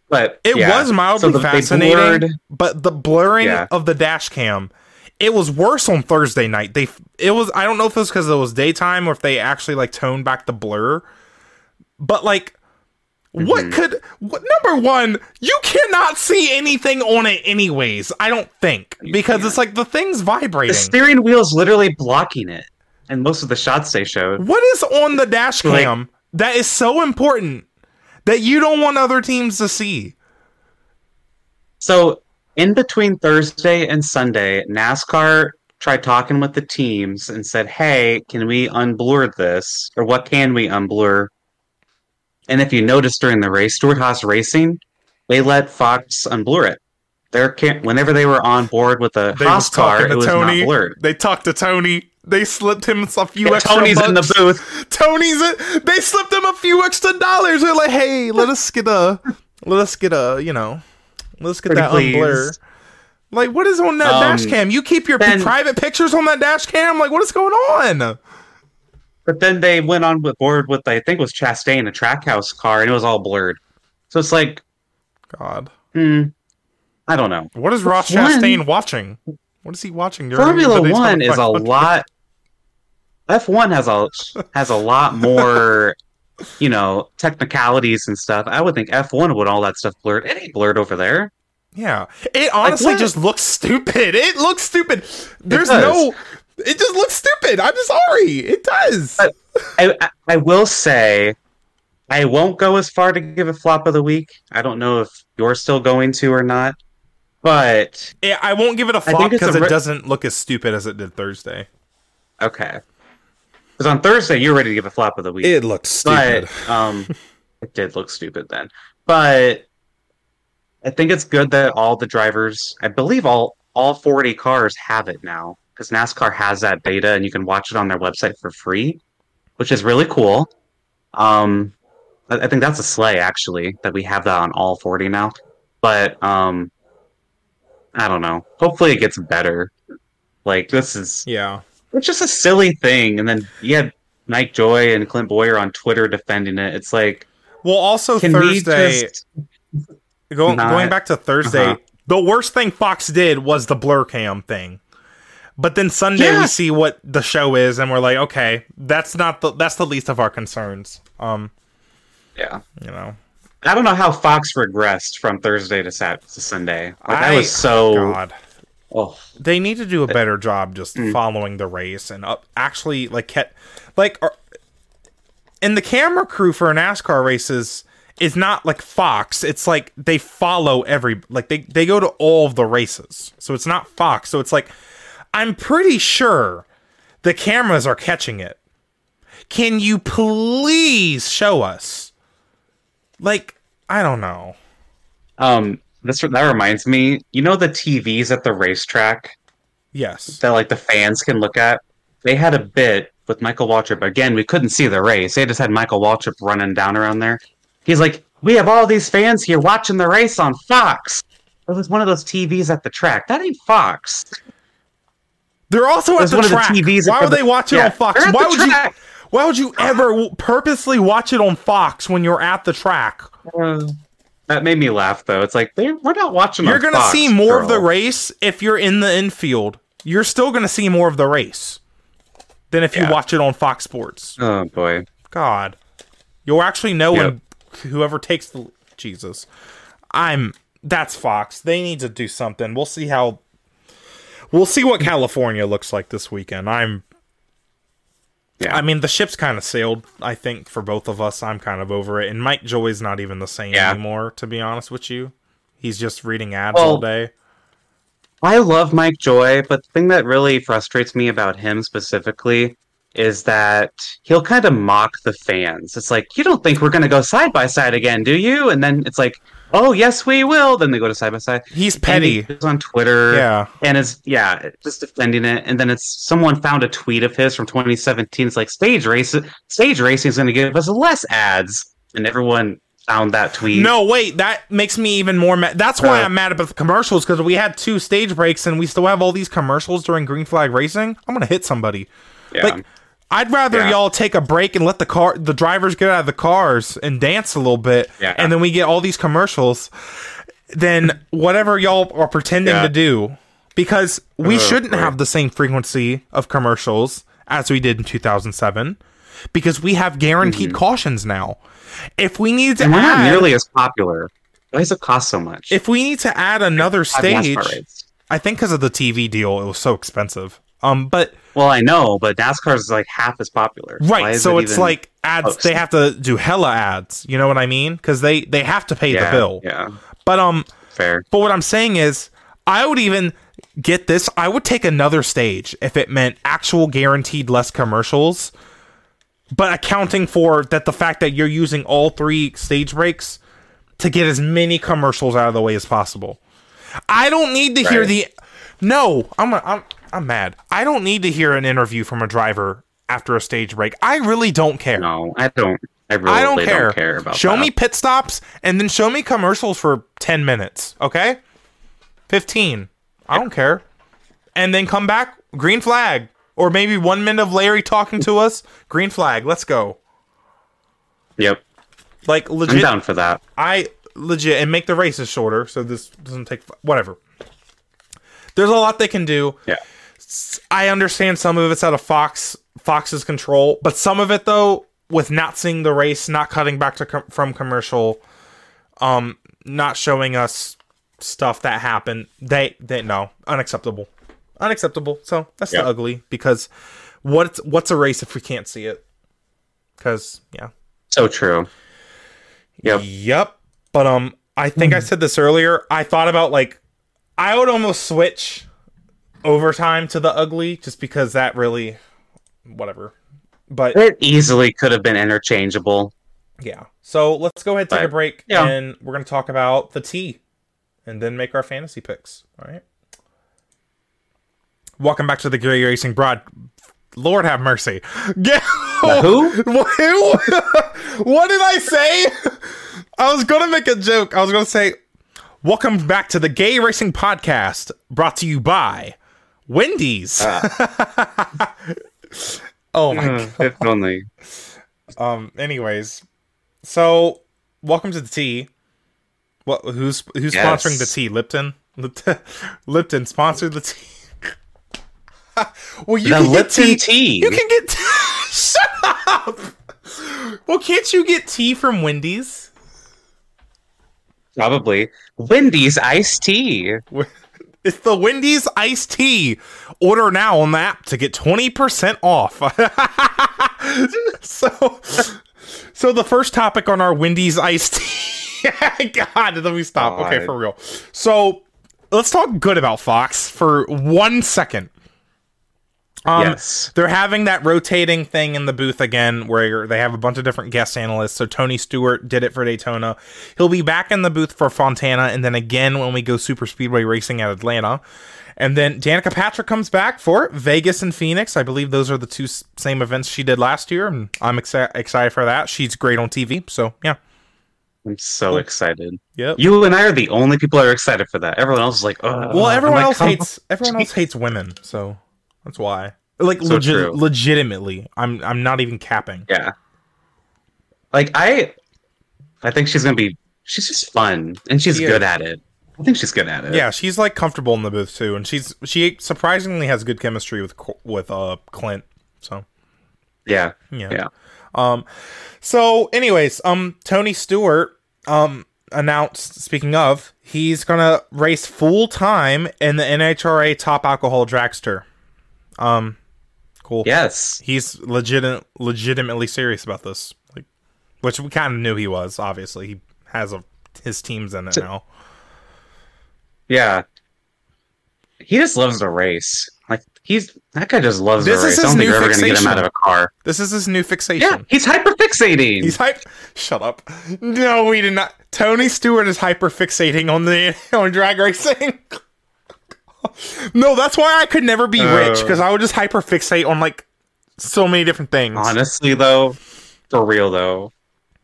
But it yeah. was mildly so the, fascinating. Blurred, but the blurring yeah. of the dash cam, it was worse on Thursday night. They it was I don't know if it was because it was daytime or if they actually like toned back the blur. But like, mm-hmm. what could what number one? You cannot see anything on it, anyways. I don't think because yeah. it's like the thing's vibrating. The steering wheel's literally blocking it. And most of the shots they showed. What is on the dash cam like, that is so important that you don't want other teams to see? So, in between Thursday and Sunday, NASCAR tried talking with the teams and said, hey, can we unblur this? Or what can we unblur? And if you notice during the race, Stewart Haas Racing, they let Fox unblur it. Their cam- Whenever they were on board with the Haas car, it was Tony. Not blurred. They talked to Tony. They slipped him a few yeah, extra Tony's bucks. in the booth. Tony's in, they slipped him a few extra dollars. They're like, hey, let us get a, let us get a, you know, let's get Pretty that please. unblur. Like, what is on that um, dash cam? You keep your then, p- private pictures on that dash cam? Like, what is going on? But then they went on with board with, I think it was Chastain, a Trackhouse car, and it was all blurred. So it's like, God, hmm, I don't know. What is Ross Chastain when? watching? What is he watching? Formula One is a lot. F one has a has a lot more, you know, technicalities and stuff. I would think F one would all that stuff blurred. It ain't blurred over there. Yeah, it honestly like, just looks stupid. It looks stupid. There's it no. It just looks stupid. I'm sorry. It does. But I I will say, I won't go as far to give a flop of the week. I don't know if you're still going to or not, but yeah, I won't give it a flop because a re- it doesn't look as stupid as it did Thursday. Okay. Because on Thursday, you were ready to give a flop of the week. It looked stupid. But, um, it did look stupid then. But I think it's good that all the drivers, I believe all all forty cars have it now, because NASCAR has that beta and you can watch it on their website for free, which is really cool. Um, I, I think that's a slay, actually, that we have that on all forty now. But um, I don't know. Hopefully it gets better. Like, this is... Yeah. It's just a silly thing. And then you had Mike Joy and Clint Boyer on Twitter defending it. It's like... Well, also Thursday... Just... Go, Not, going back to Thursday, uh-huh. the worst thing Fox did was the blur cam thing. But then Sunday yeah. we see what the show is, and we're like, okay, that's not the that's the least of our concerns. Um, yeah, you know, I don't know how Fox regressed from Thursday to Saturday to Sunday. Like, I, that was so. God. Oh, they need to do a better job just mm. following the race and up, actually like kept, like are, and the camera crew for NASCAR races. It's not like Fox. It's like they follow every... Like, they, they go to all of the races. So it's not Fox. So it's like, I'm pretty sure the cameras are catching it. Can you please show us? Like, I don't know. Um, this that reminds me. You know the T Vs at the racetrack? Yes. That, like, the fans can look at? They had a bit with Michael Waltrip. Again, we couldn't see the race. They just had Michael Waltrip running down around there. He's like, we have all these fans here watching the race on Fox. It was one of those T Vs at the track. That ain't Fox. They're also at the track. The T Vs why would the... they watch it yeah. on Fox? Why would track. you? Why would you ever purposely watch it on Fox when you're at the track? Uh, that made me laugh, though. It's like they we're not watching. You're on gonna Fox, see more girl. of the race if you're in the infield. You're still gonna see more of the race than if yeah. you watch it on Fox Sports. Oh boy, God, you'll actually know yep. when. Whoever takes the Jesus, I'm that's Fox. They need to do something. We'll see how. We'll see what California looks like this weekend. I'm. Yeah, I mean the ship's kind of sailed. I think for both of us, I'm kind of over it. And Mike Joy's not even the same yeah. anymore. To be honest with you, he's just reading ads well, all day. I love Mike Joy, but the thing that really frustrates me about him specifically. Is that he'll kind of mock the fans. It's like, you don't think we're going to go side by side again, do you? And then it's like, oh, yes, we will. Then they go to side by side. He's petty. He's on Twitter. Yeah. And it's, yeah, just defending it. And then it's someone found a tweet of his from twenty seventeen. It's like, stage, race, stage racing is going to give us less ads. And everyone found that tweet. No, wait, that makes me even more mad. That's why uh, I'm mad about the commercials, because we had two stage breaks and we still have all these commercials during Green Flag Racing. I'm going to hit somebody. Yeah. Like, I'd rather yeah. y'all take a break and let the car, the drivers get out of the cars and dance a little bit, yeah. and then we get all these commercials than whatever y'all are pretending yeah. to do, because we uh, shouldn't right. have the same frequency of commercials as we did in two thousand seven, because we have guaranteed mm-hmm. cautions now. If we need to, and we're add, not nearly as popular. Why does it cost so much? If we need to add another stage, I think because of the T V deal, it was so expensive. Um, but well, I know, but NASCAR is like half as popular, right? So it it's like ads; hoaxed? They have to do hella ads. You know what I mean? Because they they have to pay yeah, the bill. Yeah. But um, fair. But what I'm saying is, I would even get this. I would take another stage if it meant actual guaranteed less commercials, but accounting for that the fact that you're using all three stage breaks to get as many commercials out of the way as possible. I don't need to right. hear the no. I'm I'm. I'm mad. I don't need to hear an interview from a driver after a stage break. I really don't care. No, I don't. I really I don't, care. don't care about show that. Show me pit stops and then show me commercials for ten minutes. Okay? fifteen. I don't care. And then come back. Green flag. Or maybe one minute of Larry talking to us. Green flag. Let's go. Yep. Like, legit. I'm down for that. I legit. And make the races shorter so this doesn't take... Whatever. There's a lot they can do. Yeah. I understand some of it's out of Fox Fox's control, but some of it though, with not seeing the race, not cutting back to com- from commercial, um, not showing us stuff that happened, they they no unacceptable, unacceptable. So that's yeah. the ugly because what's what's a race if we can't see it? Because yeah, so true. Yep. Yep. But um, I think mm. I said this earlier. I thought about like I would almost switch. Overtime to the ugly, just because that really, whatever. But it easily could have been interchangeable. Yeah. So let's go ahead and take but, a break, yeah. and we're going to talk about the T and then make our fantasy picks. All right. Welcome back to the Gary Racing Broad. Lord have mercy. Get- who? What did I say? I was going to make a joke. I was going to say, welcome back to the Gay Racing Podcast, brought to you by Wendy's. Uh. Oh, my uh, God. If only. Um, anyways, so welcome to the tea. What, who's who's yes. sponsoring the tea? Lipton? Lipton, Lipton sponsored the tea. Well, you the can Lipton get tea. tea. You can get tea. Shut up. Well, can't you get tea from Wendy's? Probably. Wendy's iced tea. It's the Wendy's iced tea. Order now on the app to get twenty percent off. so, so the first topic on our Wendy's iced tea. God, let me stop. God. Okay, for real. So let's talk good about Fox for one second. Um, yes. They're having that rotating thing in the booth again where they have a bunch of different guest analysts. So Tony Stewart did it for Daytona. He'll be back in the booth for Fontana, and then again when we go super speedway racing at Atlanta. And then Danica Patrick comes back for Vegas and Phoenix. I believe those are the two same events she did last year, and I'm exci- excited for that. She's great on T V, so yeah. I'm so cool. excited. Yep. You and I are the only people that are excited for that. Everyone else is like, oh. Well, everyone like, else hates everyone else hates women, so... That's why. Like so legit, legitimately. I'm I'm not even capping. Yeah. Like I I think she's gonna be she's just fun and she's she good is. at it. I think she's good at it. Yeah, she's like comfortable in the booth too, and she's she surprisingly has good chemistry with with uh Clint. So Yeah. Yeah. Yeah. Um so anyways, um Tony Stewart um announced, speaking of, he's gonna race full time in the N H R A Top Alcohol Dragster. Um, cool. Yes, he's legit, legitimately serious about this. Like, which we kind of knew he was. Obviously, he has a his team's in it so, now. Yeah, he just loves to race. Like he's that guy just loves this to is race. His I don't new think we're fixation. Ever gonna get him out of a car. This is his new fixation. Yeah, he's hyperfixating. He's hype. Shut up. No, we did not. Tony Stewart is hyperfixating on the on drag racing. No, that's why I could never be uh, rich, because I would just hyperfixate on like so many different things. Honestly, though, for real though,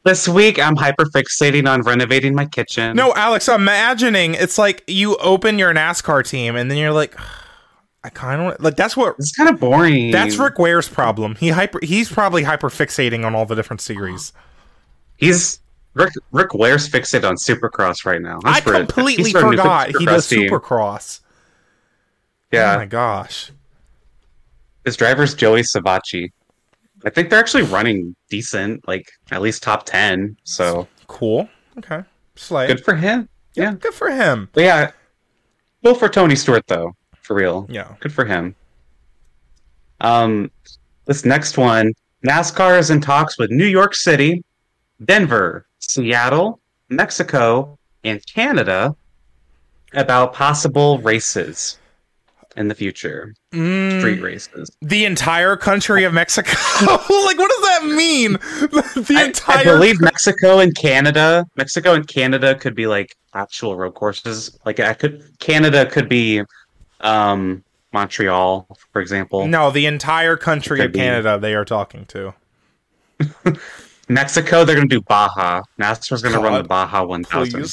this week I'm hyperfixating on renovating my kitchen. No, Alex, I'm imagining it's like you open your NASCAR team and then you're like, I kind of like that's what it's kind of boring. That's Rick Ware's problem. He hyper he's probably hyperfixating on all the different series. He's Rick Rick Ware's fixated on Supercross right now. That's I for, completely forgot he does team. Supercross. Yeah. Oh my gosh. His driver's Joey Savacci. I think they're actually running decent, like at least top ten. So cool. Okay. Slay. Good for him. Yeah. yeah. Good for him. But yeah. Well, for Tony Stewart though, for real. Yeah. Good for him. Um, this next one, NASCAR is in talks with New York City, Denver, Seattle, Mexico, and Canada about possible races. In the future, mm, street races. The entire country of Mexico. Like, what does that mean? The I, entire. I believe Mexico and Canada. Mexico and Canada could be like actual road courses. Like, I could Canada could be um, Montreal, for example. No, the entire country of be. Canada. They are talking to Mexico. They're going to do Baja. NASCAR's going to run the Baja one thousand.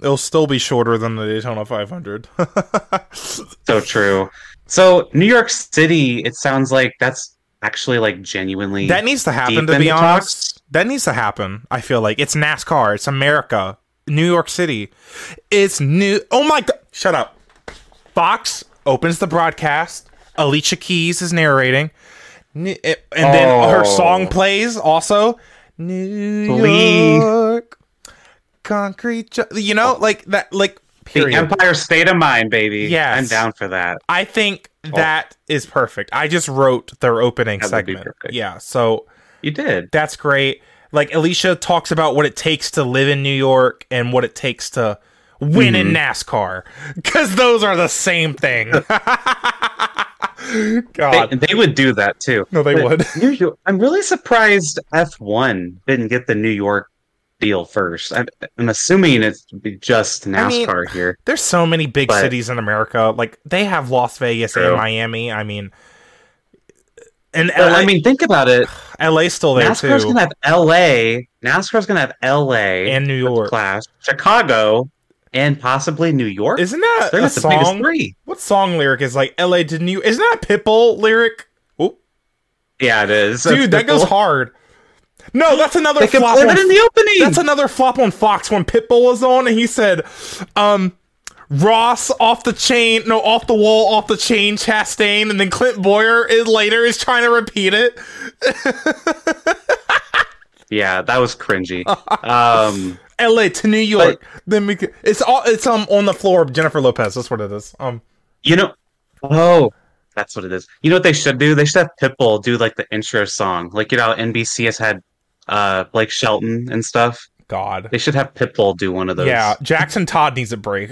It'll still be shorter than the Daytona five hundred. So true. So New York City, it sounds like that's actually like genuinely that needs to happen. To be honest, talks. that needs to happen. I feel like it's NASCAR. It's America. New York City. It's new. Oh my God! Shut up. Fox opens the broadcast. Alicia Keys is narrating, and then oh. her song plays. Also, New Please. York. Concrete, ju- you know, like that, like period. The Empire State of Mind, baby. Yes, I'm down for that. I think oh. that is perfect. I just wrote their opening that segment. Yeah, so you did. That's great. Like Alicia talks about what it takes to live in New York and what it takes to win mm. in NASCAR, because those are the same thing. God, they, they would do that too. No, they but would. New York, I'm really surprised F one didn't get the New York deal first. I, I'm assuming it's just NASCAR I mean, here. There's so many big but, cities in America. Like, they have Las Vegas true. and Miami. I mean, and L A, well, I mean, think about it. L A's still there, NASCAR's too. NASCAR's going to have L A. NASCAR's going to have L A. And New York. Class. Chicago. And possibly New York. Isn't that They're a not the song? biggest three. What song lyric is like L A to New York? Isn't that Pitbull lyric? Oop. Yeah, it is. Dude, that's that Pitbull. goes hard. No, that's another they flop. Can play on, in the opening. That's another flop on Fox when Pitbull was on and he said, um, Ross off the chain, no, off the wall, off the chain, Chastain, and then Clint Boyer is later is trying to repeat it. Yeah, that was cringy. Um, L A to New York. But, then we could, it's all it's um on the floor of Jennifer Lopez. That's what it is. Um, you know, oh, that's what it is. You know what they should do? They should have Pitbull do like the intro song, like you know, N B C has had uh Blake Shelton and stuff. God, they should have Pitbull do one of those. Yeah, Jackson Todd needs a break.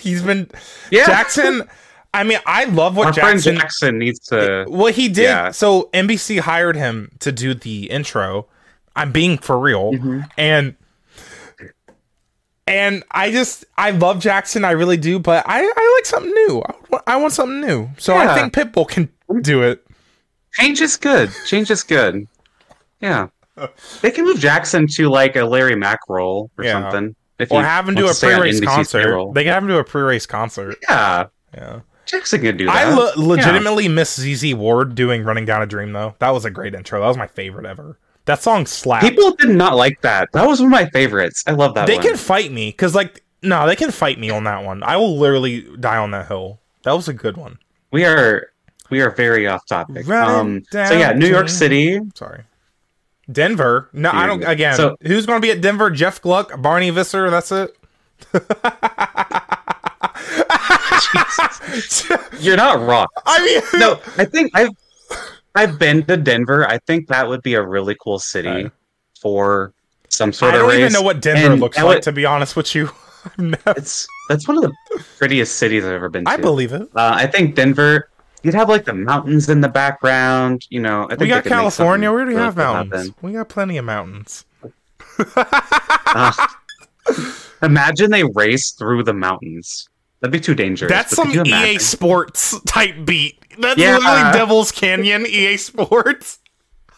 He's been yeah Jackson. I mean, I love what Our Jackson friend Jackson needs to. What he did. Yeah. So N B C hired him to do the intro. I'm being for real, mm-hmm. and. And I just, I love Jackson, I really do, but I, I like something new. I want, I want something new. So yeah. I think Pitbull can do it. Change is good. Change is good. Yeah. They can move Jackson to like a Larry Mack role or yeah. something. If or have him do a pre-race concert. Payroll. They can have him do a pre-race concert. Yeah. Yeah. Jackson can do that. I le- legitimately yeah. miss Z Z Ward doing Running Down a Dream, though. That was a great intro. That was my favorite ever. That song slapped. People did not like that. That was one of my favorites. I love that they one. They can fight me, because, like, no, they can fight me on that one. I will literally die on that hill. That was a good one. We are we are very off topic. Um, so, yeah, New York City. Sorry. Denver. No, Denver. I don't, again, so, who's going to be at Denver? Jeff Gluck, Barney Visser, that's it? You're not wrong. I mean, no, I think I've... I've been to Denver. I think that would be a really cool city right. for some sort of race. I don't even know what Denver and looks L- like, to be honest with you. It's That's one of the prettiest cities I've ever been to. I believe it. Uh, I think Denver, you'd have like the mountains in the background. You know, I think we got California. We already really have mountains. Happen. We got plenty of mountains. uh, imagine they race through the mountains. That'd be too dangerous. That's some E A Sports type beat. That's yeah. literally Devil's Canyon, E A Sports.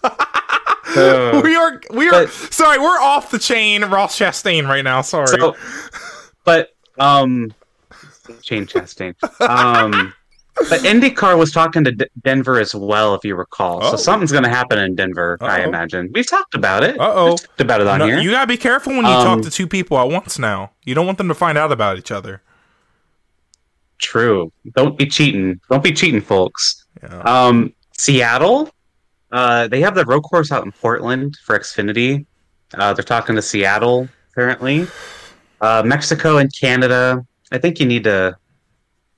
uh, we are, we are. But, sorry, we're off the chain, Ross Chastain right now. Sorry, so, but um, chain Chastain. Um, but IndyCar was talking to D- Denver as well, if you recall. Oh. So something's going to happen in Denver, Uh-oh. I imagine. We've talked about it. Uh oh, talked about it on no, here. You gotta be careful when you um, talk to two people at once. Now you don't want them to find out about each other. True. Don't be cheating. Don't be cheating, folks. Yeah. Um, Seattle, uh, they have the road course out in Portland for Xfinity. Uh, they're talking to Seattle, apparently. Uh, Mexico and Canada. I think you need to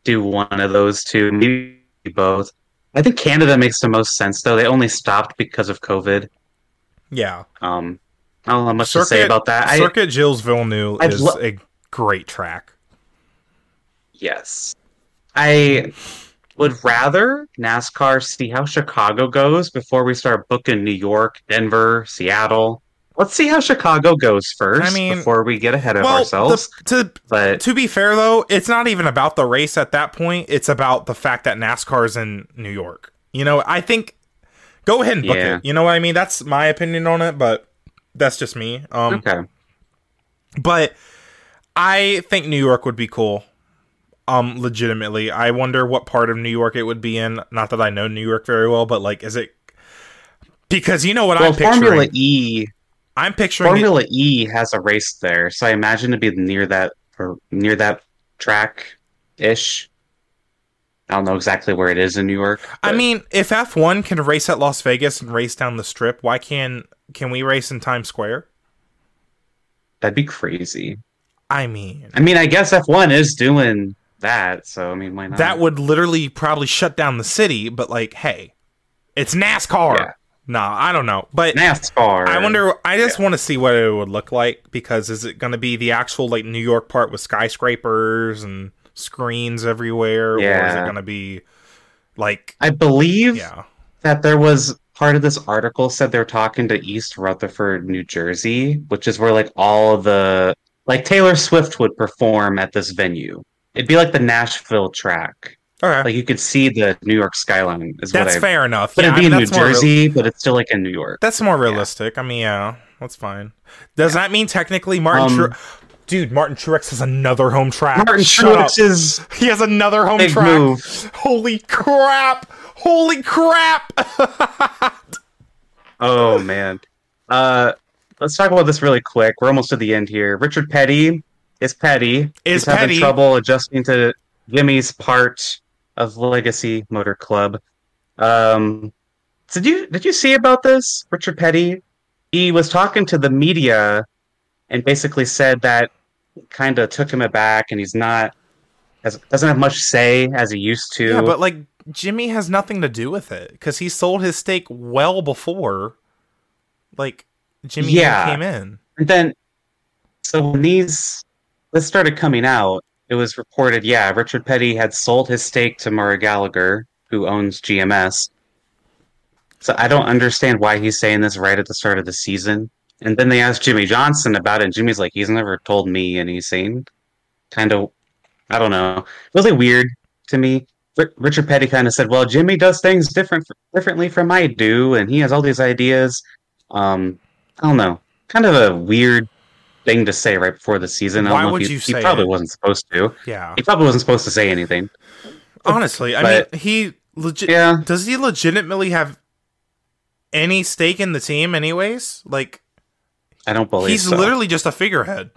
do one of those two, maybe both. I think Canada makes the most sense, though. They only stopped because of COVID. Yeah. Um, I don't know much Circuit, to say about that. Circuit I, Gilles Villeneuve I'd is lo- a great track. Yes. I would rather NASCAR see how Chicago goes before we start booking New York, Denver, Seattle. Let's see how Chicago goes first I mean, before we get ahead of well, ourselves. The, to, but, to be fair, though, it's not even about the race at that point. It's about the fact that NASCAR is in New York. You know, I think go ahead and book yeah. it. You know what I mean? That's my opinion on it, but that's just me. Um, okay. But I think New York would be cool. Um, legitimately, I wonder what part of New York it would be in. Not that I know New York very well, but like, is it because you know what well, I'm picturing? Formula E. I'm picturing Formula it... E has a race there, so I imagine it'd be near that or near that track ish. I don't know exactly where it is in New York. But... I mean, if F one can race at Las Vegas and race down the Strip, why can can we race in Times Square? That'd be crazy. I mean, I mean, I guess F one is doing. That so I mean why not? That would literally probably shut down the city, but like, hey, it's NASCAR. Yeah. Nah, I don't know, but NASCAR. I wonder. I just yeah. want to see what it would look like because is it going to be the actual like New York part with skyscrapers and screens everywhere, yeah. or is it going to be like? I believe yeah. that there was part of this article said they're talking to East Rutherford, New Jersey, which is where like all the like Taylor Swift would perform at this venue. It'd be like the Nashville track. Right. Like you could see the New York skyline. Is that's what I, fair enough. But yeah, it'd be I mean, in New Jersey, real... but it's still like in New York. That's more realistic. Yeah. I mean, yeah, that's fine. Does yeah. that mean technically Martin? Um, Tru- Dude, Martin Truex has another home track. Martin Shut Truex up. is he has another home track. Move. Holy crap! Holy crap! Oh man, uh, let's talk about this really quick. We're almost to the end here. Richard Petty is Petty. Is He's Petty. having trouble adjusting to Jimmy's part of Legacy Motor Club. Um, did you did you see about this, Richard Petty? He was talking to the media and basically said that kind of took him aback, and he's not as doesn't have much say as he used to. Yeah, but like Jimmy has nothing to do with it because he sold his stake well before, like Jimmy yeah. came in. And then, so when these this started coming out, it was reported, yeah, Richard Petty had sold his stake to Murray Gallagher, who owns G M S. So I don't understand why he's saying this right at the start of the season. And then they asked Jimmy Johnson about it, and Jimmy's like, he's never told me anything. Kind of, I don't know. It was like weird to me. R- Richard Petty kind of said, well, Jimmy does things different differently from I do, and he has all these ideas. Um, I don't know. Kind of a weird thing to say right before the season. I don't Why know would if he, you say He probably it? wasn't supposed to. Yeah. He probably wasn't supposed to say anything. Honestly, I but, mean, he legit. Yeah. Does he legitimately have any stake in the team anyways? Like, I don't believe He's so. literally just a figurehead.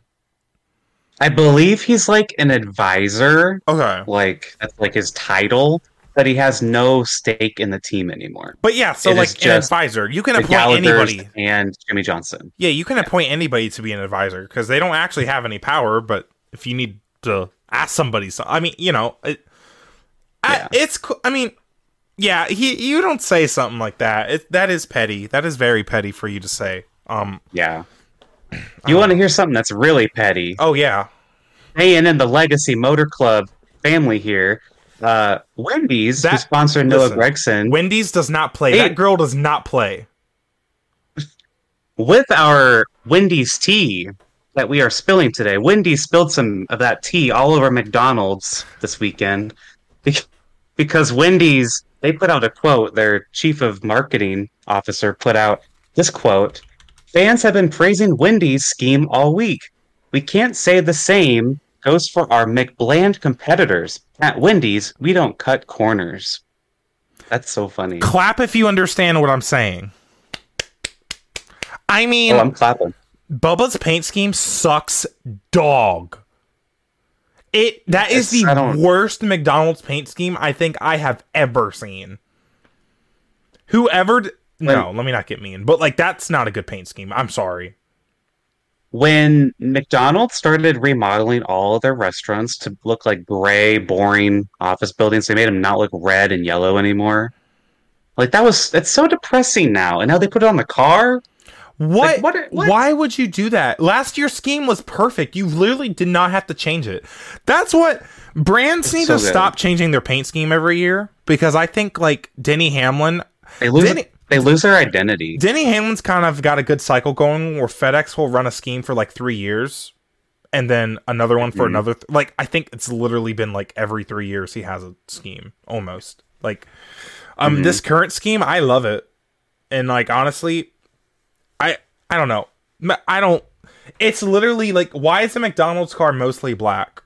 I believe he's like an advisor. Okay. Like, that's like his title, but he has no stake in the team anymore. But yeah, so it like an advisor. You can appoint Gallagher's anybody. And Jimmy Johnson. Yeah, you can yeah. appoint anybody to be an advisor because they don't actually have any power, but if you need to ask somebody, so, I mean, you know, it, yeah. I, it's, I mean, yeah, he, you don't say something like that. It, that is petty. That is very petty for you to say. Um. Yeah. You um, want to hear something that's really petty? Oh, yeah. Hey, and in the Legacy Motor Club family here, uh, Wendy's, that, who sponsored Noah listen, Gregson. Wendy's does not play. Hey, that girl does not play. With our Wendy's tea that we are spilling today, Wendy's spilled some of that tea all over McDonald's this weekend because Wendy's, they put out a quote. Their chief of marketing officer put out this quote. Fans have been praising Wendy's scheme all week. We can't say the same goes for our McBland competitors. At Wendy's, we don't cut corners. That's so funny. Clap if you understand what I'm saying. I mean, oh, I'm clapping. Bubba's paint scheme sucks dog. It that it's, is the worst McDonald's paint scheme I think I have ever seen. Whoever... D- When, no, let me not get mean, but like that's not a good paint scheme. I'm sorry. When McDonald's started remodeling all of their restaurants to look like gray, boring office buildings, they made them not look red and yellow anymore. Like that was that's so depressing now. And now they put it on the car. What? Like, what, are, what? Why would you do that? Last year's scheme was perfect. You literally did not have to change it. That's what brands it's need so to good. stop changing their paint scheme every year because I think like Denny Hamlin. They lose. Denny, They lose their identity. Denny Hamlin's kind of got a good cycle going where FedEx will run a scheme for like three years and then another one for mm-hmm. another. Th- like, I think it's literally been like every three years he has a scheme almost. Like, um, mm-hmm. this current scheme, I love it. And like, honestly, I, I don't know. I don't. It's literally like, why is the McDonald's car mostly black?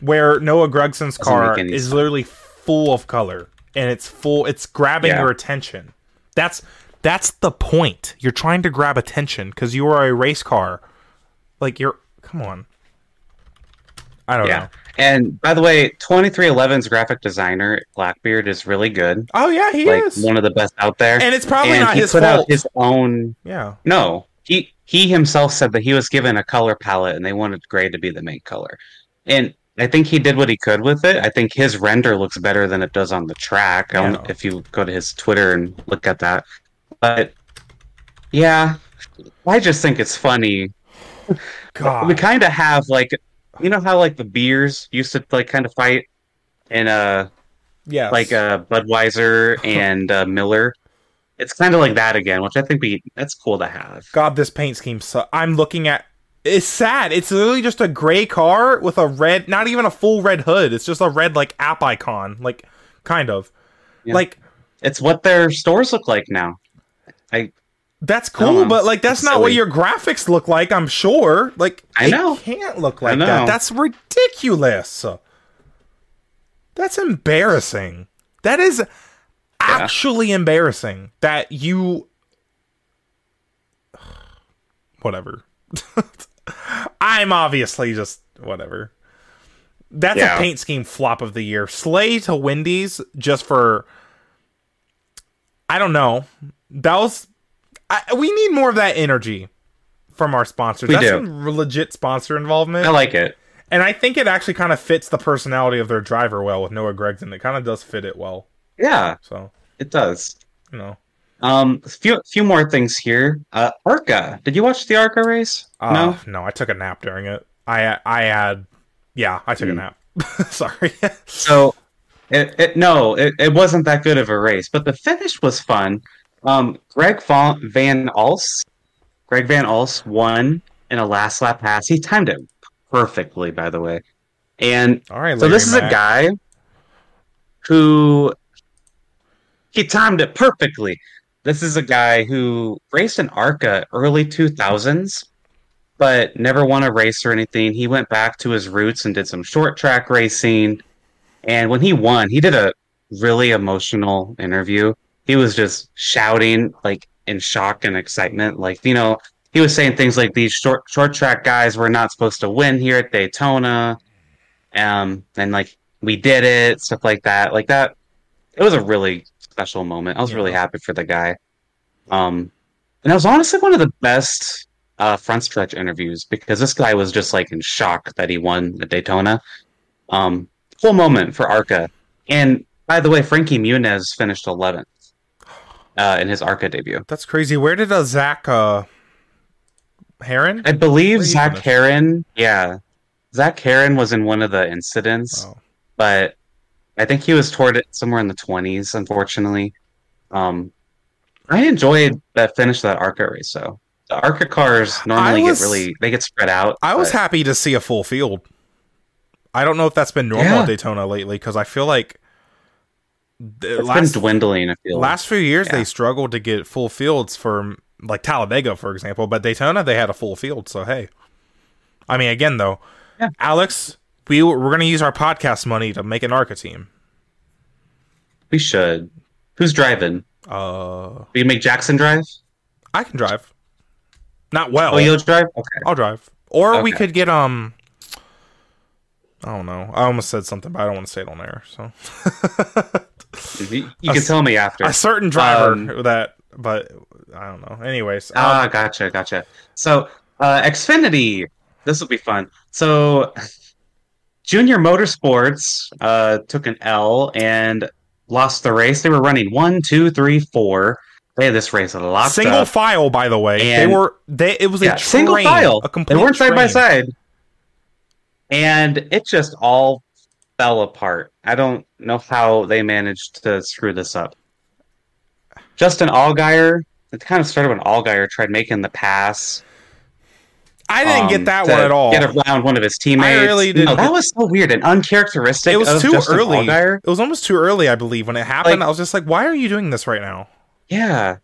Where Noah Gregson's car is sense. literally full of color. And it's full. It's grabbing yeah. your attention. That's that's the point. You're trying to grab attention because you are a race car. Like you're. Come on. I don't yeah. know. And by the way, twenty-three eleven's graphic designer Blackbeard is really good. Oh yeah, he like, is one of the best out there. And it's probably and not he his put fault. Out his own. Yeah. No, he he himself said that he was given a color palette and they wanted gray to be the main color. And I think he did what he could with it. I think his render looks better than it does on the track. I don't know if you go to his Twitter and look at that. But, yeah, I just think it's funny. God. We kind of have, like, you know how, like, the beers used to, like, kind of fight in uh, Yeah, like uh, Budweiser and uh, Miller. It's kind of like that again, which I think we that's cool to have. God, this paint scheme sucks. I'm looking at it's sad. It's literally just a gray car with a red, not even a full red hood. It's just a red like app icon, like kind of yeah. like it's what their stores look like now. I that's cool, but like that's it's not silly. What your graphics look like. I'm sure. Like I know it can't look like that. That's ridiculous. That's embarrassing. That is actually yeah. embarrassing that you... Whatever. I'm obviously just... Whatever. That's yeah. a paint scheme flop of the year. Slay to Wendy's just for... I don't know. That was... I, we need more of that energy from our sponsors. We That's do. some legit sponsor involvement. I like it. And I think it actually kind of fits the personality of their driver well with Noah Gragson. It kind of does fit it well. Yeah, so it does. You know, um, a few few more things here. Uh, ARCA. Did you watch the ARCA race? Uh, no, no. I took a nap during it. I I had yeah. I took mm. a nap. Sorry. so it, it no, it, it wasn't that good of a race, but the finish was fun. Um, Greg Van Alst, Greg Van Alst won in a last lap pass. He timed it perfectly, by the way. And all right, so this is Mac. a guy who he timed it perfectly. This is a guy who raced in ARCA early two thousands, but never won a race or anything. He went back to his roots and did some short track racing. And when he won, he did a really emotional interview. He was just shouting, like in shock and excitement, like, you know, he was saying things like these short short track guys were not supposed to win here at Daytona. Um, and like we did it, stuff like that. Like that it was a really special moment. I was yeah. really happy for the guy. Um and it was honestly one of the best uh front stretch interviews because this guy was just like in shock that he won at Daytona. Um cool moment for ARCA. And by the way, Frankie Muniz finished eleventh uh in his ARCA debut. That's crazy. Where did a Zach uh Heron? I believe Zach Heron. Yeah. Zach Heron was in one of the incidents, wow. but I think he was toward it somewhere in the twenties, unfortunately. Um, I enjoyed that finish of that ARCA race, though. The ARCA cars normally was, get really, they get spread out. I was but... happy to see a full field. I don't know if that's been normal yeah. at Daytona lately, because I feel like the it's last, been dwindling. I feel last few years, yeah. they struggled to get full fields for... like Talladega, for example, but Daytona, they had a full field. So, hey, I mean, again, though, yeah. Alex, we, we're going to use our podcast money to make an ARCA team. We should. Who's driving? Uh, Will you make Jackson drive? I can drive. Not well. Oh, you'll drive? Okay. I'll drive. Or okay. we could get, um, I don't know. I almost said something, but I don't want to say it on air. So, you can a, tell me after. A certain driver um, that, but. I don't know. Anyways. Ah, um, uh, gotcha, gotcha. So, uh, Xfinity. This will be fun. So, Junior Motorsports uh, took an L and lost the race. They were running one, two, three, four. They had this race a lot. Single up. file, by the way. And they were. They it was yeah, a train, single file. A complete. They weren't train. side by side. And it just all fell apart. I don't know how they managed to screw this up. Justin Allgaier, it kind of started when Allgaier tried making the pass. I didn't um, get that one at all. Get around one of his teammates. I really didn't. No, that was so weird and uncharacteristic. It was of too Justin early. Allgaier. It was almost too early, I believe, when it happened. Like, I was just like, "Why are you doing this right now?" Yeah,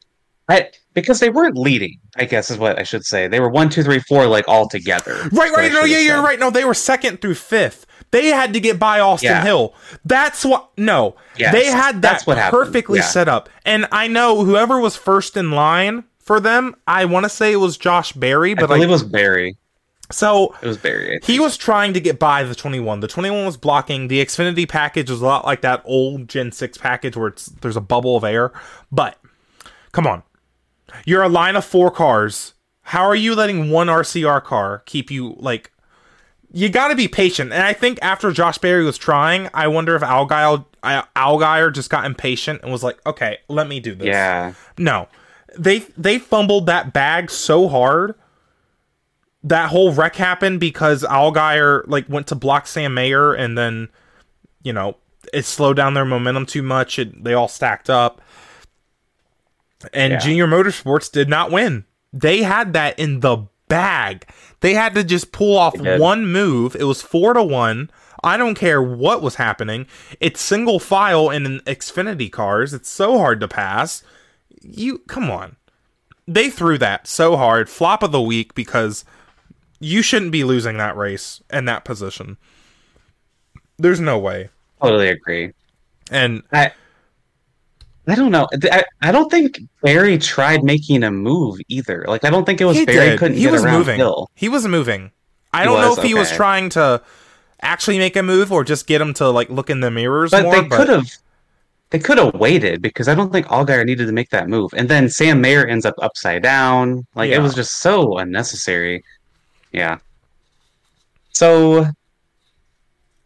I, because they weren't leading. I guess is what I should say. They were one, two, three, four, like all together. Right, right. No, yeah, you're right. No, they were second through fifth. They had to get by Austin yeah. Hill. That's what... No. Yes, they had that perfectly yeah. set up. And I know whoever was first in line for them, I want to say it was Josh Berry. But I believe I, it was Berry. So... It was Berry. He was trying to get by the twenty-one. The twenty-one was blocking. The Xfinity package was a lot like that old Gen six package where it's there's a bubble of air. But, come on. You're a line of four cars. How are you letting one R C R car keep you, like... You got to be patient. And I think after Josh Berry was trying, I wonder if Allgaier, Allgaier just got impatient and was like, okay, let me do this. Yeah. No. They they fumbled that bag so hard. That whole wreck happened because Allgaier like went to block Sam Mayer and then, you know, it slowed down their momentum too much. It, they all stacked up. And yeah. Junior Motorsports did not win. They had that in the bag. They had to just pull off one move. It was four to one. I don't care what was happening. It's single file in an Xfinity cars. It's so hard to pass. You come on. They threw that so hard. Flop of the week, because you shouldn't be losing that race and that position. There's no way. Totally agree. And I I don't know. I, I don't think Barry tried making a move either. Like, I don't think it was he Barry did. couldn't he get was around moving. Hill. He was moving. I he don't was, know if okay. he was trying to actually make a move or just get him to, like, look in the mirrors but more. They but they could have they could have waited, because I don't think Allgaier needed to make that move. And then Sam Mayer ends up upside down. Like, yeah. it was just so unnecessary. Yeah. So...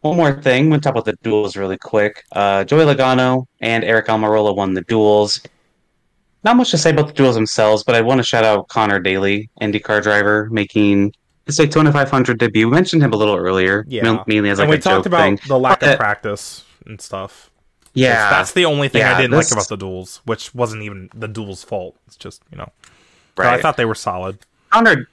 one more thing. We'll talk about the duels really quick. Uh, Joey Logano and Eric Almirola won the duels. Not much to say about the duels themselves, but I want to shout out Connor Daly, IndyCar driver, making his Daytona five hundred debut. We mentioned him a little earlier, yeah. mainly as like and a joke thing. And we talked about thing. the lack but, of practice and stuff. Yeah. That's the only thing yeah, I didn't this... like about the duels, which wasn't even the duels' fault. It's just, you know. Right. I thought they were solid. Connor,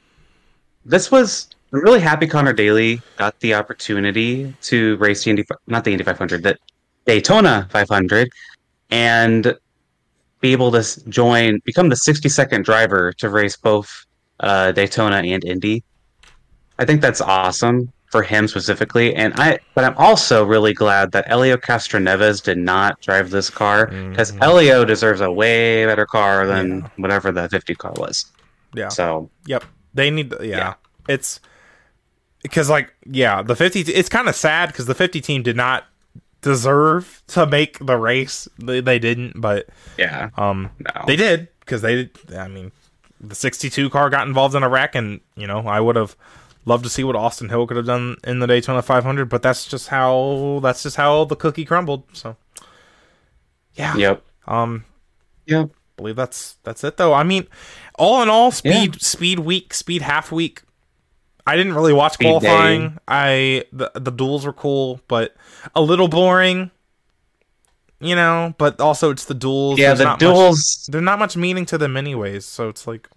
this was... I'm really happy Connor Daly got the opportunity to race the Indy, not the Indy five hundred, the Daytona five hundred, and be able to join, become the sixty-second driver to race both uh, Daytona and Indy. I think that's awesome for him specifically, and I. But I'm also really glad that Elio Castroneves did not drive this car, because mm-hmm. Elio deserves a way better car than yeah. whatever the fifty car was. Yeah. So. Yep. They need. To, yeah. yeah. It's. Because, like, yeah, the fifty... It's kind of sad, because the fifty team did not deserve to make the race. They, they didn't, but... Yeah. Um, no. They did, because they... I mean, the sixty-two car got involved in a wreck, and, you know, I would have loved to see what Austin Hill could have done in the Daytona five hundred, but that's just how... That's just how the cookie crumbled, so... Yeah. Yep. Um... Yep. I believe that's, that's it, though. I mean, all in all, speed, yeah. speed week, speed half week, I didn't really watch Speed qualifying. Day. I the, the duels were cool, but a little boring, you know. But also, it's the duels. Yeah, there's the not duels. Much, there's not much meaning to them, anyways. So it's like,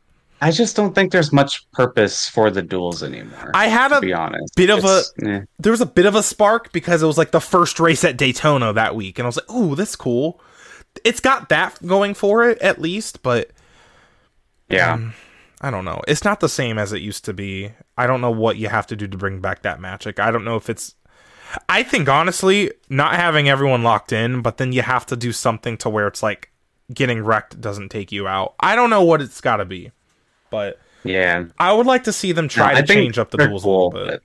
I just don't think there's much purpose for the duels anymore. I had to a be honest. bit of it's, a eh. there was a bit of a spark, because it was like the first race at Daytona that week, and I was like, "Ooh, that's cool." It's got that going for it at least, but yeah. Um, I don't know. It's not the same as it used to be. I don't know what you have to do to bring back that magic. I don't know if it's... I think, honestly, not having everyone locked in, but then you have to do something to where it's like getting wrecked doesn't take you out. I don't know what it's got to be, but yeah, I would like to see them try no, to change up the rules cool, a little bit.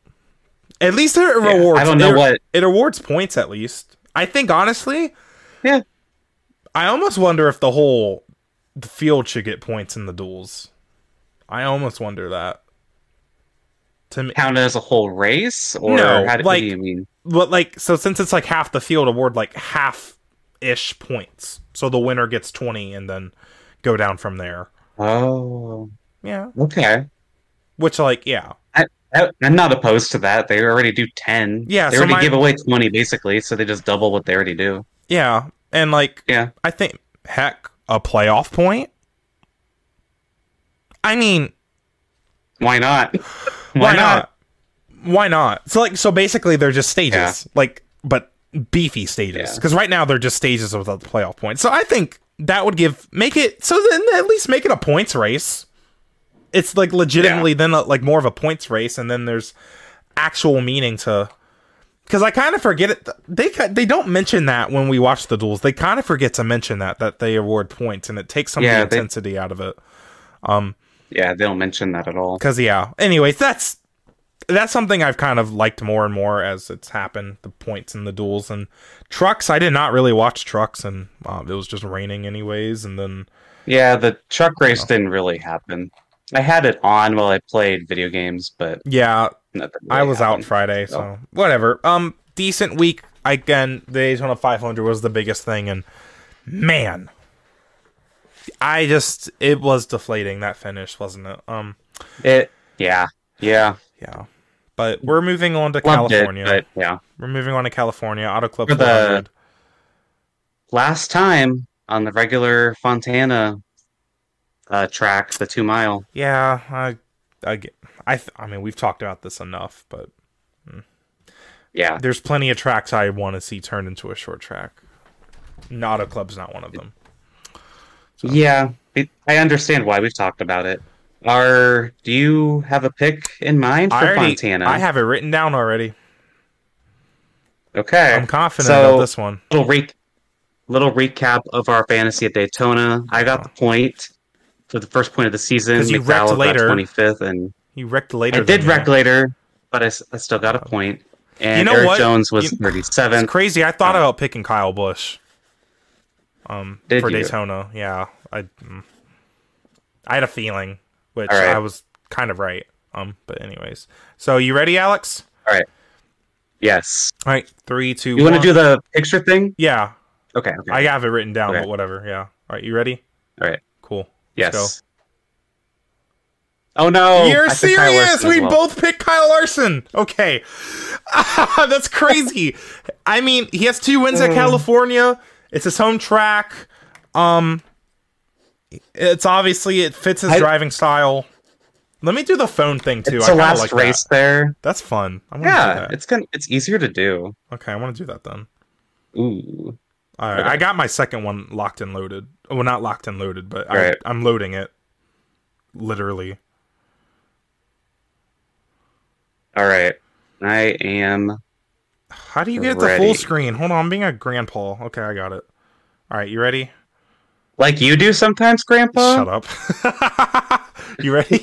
But... At least it yeah, rewards... I don't know it, what... It awards points, at least. I think, honestly... Yeah. I almost wonder if the whole the field should get points in the duels. I almost wonder that. To count as a whole race, or no, how do, like, what do you mean? But like, so since it's like half the field, award like half ish points. So the winner gets twenty, and then go down from there. Oh, yeah, okay. Which, like, yeah, I, I, I'm not opposed to that. They already do ten. Yeah, they so already my, give away twenty basically, so they just double what they already do. Yeah, and like, yeah, I think heck, a playoff point. I mean, why not? Why, why not? not? Why not? So like, so basically, they're just stages, yeah. like, but beefy stages. Because yeah. right now they're just stages without the playoff points. So I think that would give make it so then at least make it a points race. It's like legitimately yeah. then a, like more of a points race, and then there's actual meaning to. Because I kind of forget it. They they don't mention that when we watch the duels. They kind of forget to mention that that they award points, and it takes some yeah, of the intensity they... out of it. Um. Yeah, they don't mention that at all. Because, yeah. Anyways, that's that's something I've kind of liked more and more as it's happened, the points and the duels. And trucks, I did not really watch trucks, and uh, it was just raining anyways. And then... Yeah, the truck race know. didn't really happen. I had it on while I played video games, but... Yeah, really I was happened, out Friday, so. so whatever. Um, decent week. Again, the Daytona five hundred was the biggest thing, and man... I just it was deflating, that finish, wasn't it? Um, it yeah yeah yeah. But we're moving on to Loved California. It, yeah, we're moving on to California Auto Club. For the last time on the regular Fontana uh, track, the two mile. Yeah, I, I, get, I, th- I mean, we've talked about this enough, but mm. yeah, there's plenty of tracks I want to see turned into a short track. Not Club's not one of them. So. Yeah, it, I understand why we've talked about it. Are do you have a pick in mind for I already, Fontana? I have it written down already. Okay, I'm confident so, of this one. Little re- little recap of our fantasy at Daytona. I got oh. the point for the first point of the season. McDowell you wrecked later, twenty-fifth, and you wrecked later. I did wreck you. later, but I, I still got a point. And you know Eric what? Jones was thirty-seven. It's crazy. I thought um, about picking Kyle Busch. Um, did for you? Daytona, yeah. I mm, I had a feeling. Which right. I was kind of right. Um, but anyways. So you ready, Alex? All right. Yes. All right. Three, two, you one. You want to do the picture thing? Yeah. Okay. okay. I have it written down, okay. but whatever. Yeah. All right. You ready? All right. Cool. Yes. Let's go. Oh, no. You're I serious. We well. both picked Kyle Larson. Okay. That's crazy. I mean, he has two wins mm. at California. It's his home track. Um... It's obviously it fits his I, driving style. Let me do the phone thing too. It's I the last like race that. there. That's fun. I want yeah, to do that. it's gonna, it's easier to do. Okay, I want to do that then. Ooh, all right. Okay. I got my second one locked and loaded. Well, not locked and loaded, but right. I, I'm loading it. Literally. All right, I am. How do you get ready. it to full screen? Hold on, I'm being a grandpa. Okay, I got it. All right, you ready? Like you do sometimes, Grandpa? Shut up. You ready?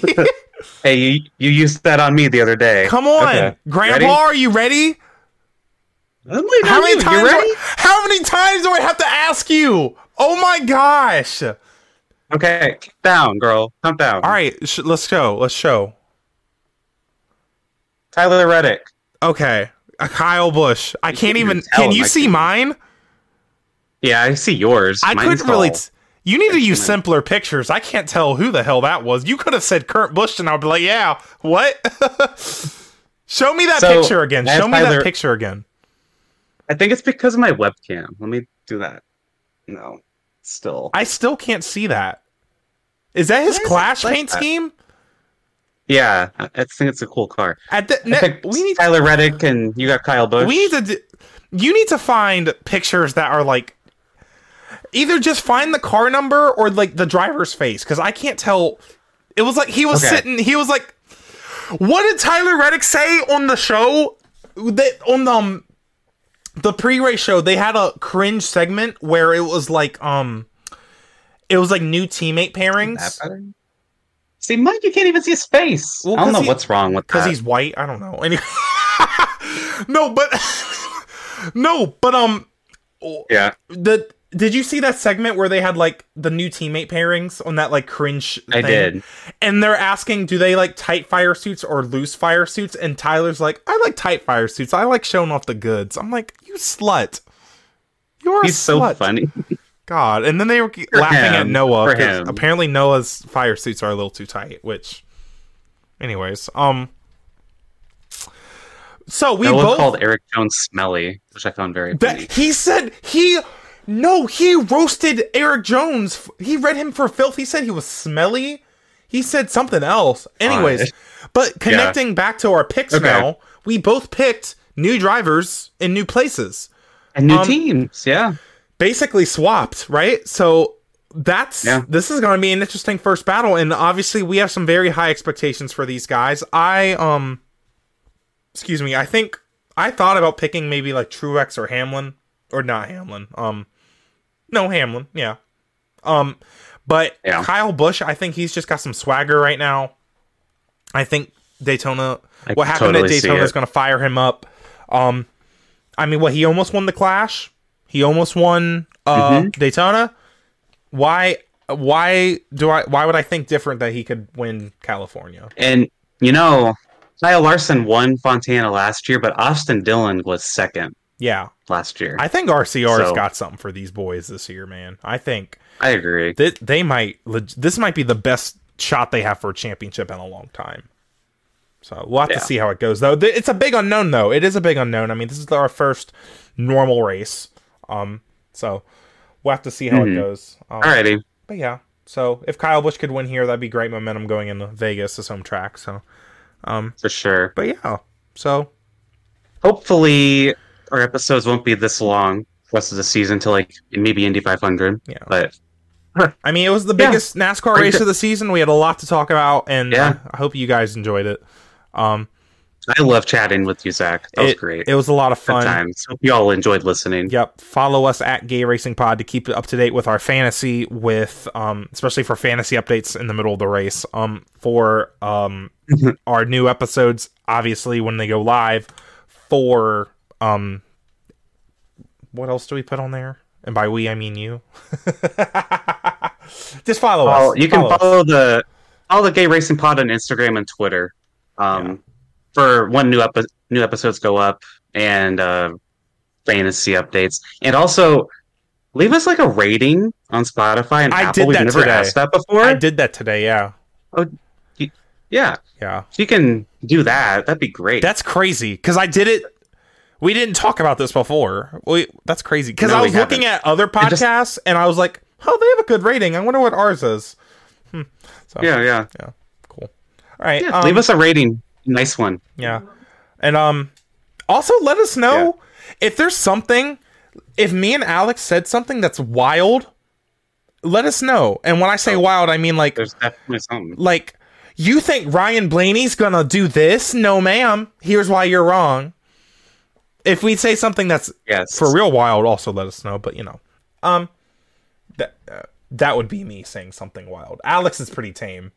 Hey, you, you used that on me the other day. Come on. Okay. Grandpa, ready? Are you ready? How many, you. times ready? I, how many times do I have to ask you? Oh, my gosh. Okay. Come down, girl. Come down. All right. Sh- let's go. Let's show. Tyler Reddick. Okay. Uh, Kyle Busch. I you can't even. Can you see mine? Yeah, I see yours. I Mine's couldn't really. T- You need to use simpler pictures. I can't tell who the hell that was. You could have said Kurt Busch, and I'd be like, yeah, what? Show me that so, picture again. Show me Tyler, that picture again. I think it's because of my webcam. Let me do that. No, still. I still can't see that. Is that his Why Clash like paint that? scheme? Yeah, I think it's a cool car. At the, ne- we need Tyler Reddick, and you got Kyle Busch. We need to. D- you need to find pictures that are like. Either just find the car number or like the driver's face, because I can't tell. It was like he was okay. sitting. He was like, "What did Tyler Reddick say on the show? That on the um, the pre-race show they had a cringe segment where it was like um, it was like new teammate pairings. See, Mike, you can't even see his face. Well, I don't know he, what's wrong with that because he's white. I don't know. Anyway, no, but no, but um, yeah, the. Did you see that segment where they had, like, the new teammate pairings on that, like, cringe thing? I did. And they're asking, do they like tight fire suits or loose fire suits? And Tyler's like, I like tight fire suits. I like showing off the goods. I'm like, you slut. You're a He's slut. He's so funny. God. And then they were for laughing him. at Noah. Because apparently Noah's fire suits are a little too tight, which... Anyways, um... So we Noah both... called Eric Jones smelly, which I found very funny. That he said he... No, he roasted Eric Jones. He read him for filth. He said he was smelly. He said something else. Anyways, but connecting yeah. back to our picks okay. now, we both picked new drivers in new places. And new um, teams, yeah. Basically swapped, right? So that's yeah. this is going to be an interesting first battle, and obviously we have some very high expectations for these guys. I, um, excuse me, I think I thought about picking maybe like Truex or Hamlin. Or not Hamlin. Um, no, Hamlin. Yeah. Um, but yeah. Kyle Busch, I think he's just got some swagger right now. I think Daytona. I what happened totally at Daytona is going to fire him up. Um, I mean, what he almost won the Clash. He almost won uh, mm-hmm. Daytona. Why? Why do I? Why would I think different that he could win California? And you know, Kyle Larson won Fontana last year, but Austin Dillon was second. Yeah. Last year. I think R C R's so, got something for these boys this year, man. I think. I agree. Th- they might. This might be the best shot they have for a championship in a long time. So we'll have yeah. to see how it goes, though. Th- it's a big unknown, though. It is a big unknown. I mean, this is our first normal race. Um, so we'll have to see how mm-hmm. it goes. Um, Alrighty. But yeah, so if Kyle Busch could win here, that'd be great momentum going into Vegas, his home track. So um, for sure. But yeah, so hopefully our episodes won't be this long rest of the season to like maybe Indy five hundred. Yeah, but I mean, it was the biggest yeah. NASCAR race of the season. We had a lot to talk about, and yeah. I hope you guys enjoyed it. Um, I love chatting with you, Zach. That it, was great. It was a lot of fun. Good times. Hope you all enjoyed listening. Yep. Follow us at Gay Racing Pod to keep up to date with our fantasy, with um, especially for fantasy updates in the middle of the race. Um, for um, our new episodes, obviously when they go live. For um, what else do we put on there? And by we, I mean you. Just follow oh, us. You follow can follow us. the follow the Gay Racing Pod on Instagram and Twitter. Um, yeah. For when new epi- new episodes go up and uh, fantasy updates, and also leave us like a rating on Spotify and I Apple. Did We've that never today. asked that before. I did that today. Yeah. Oh, you, yeah. Yeah. If you can do that, that'd be great. That's crazy because I did it. We didn't talk about this before. We, that's crazy. Because no, I was looking at other podcasts, just, and I was like, oh, they have a good rating. I wonder what ours is. Hmm. So, yeah, yeah. Yeah, cool. All right. Yeah, um, leave us a rating. Nice one. Yeah. And um, also, let us know yeah. if there's something. If me and Alex said something that's wild, let us know. And when I say oh, wild, I mean like... There's definitely something. Like, you think Ryan Blaney's going to do this? No, ma'am. Here's why you're wrong. If we say something that's yes. for real wild, also let us know. But you know, um, that uh, that would be me saying something wild. Alex is pretty tame.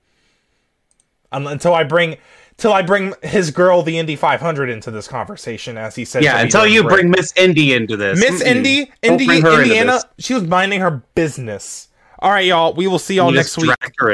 Um, until I bring, till I bring his girl, the Indy five hundred, into this conversation, as he said. Yeah, until you break. bring Miss Indy into this. Miss mm-hmm. Indy, Indy, Indiana. She was minding her business. All right, y'all. We will see y'all you next just week. Drag her in.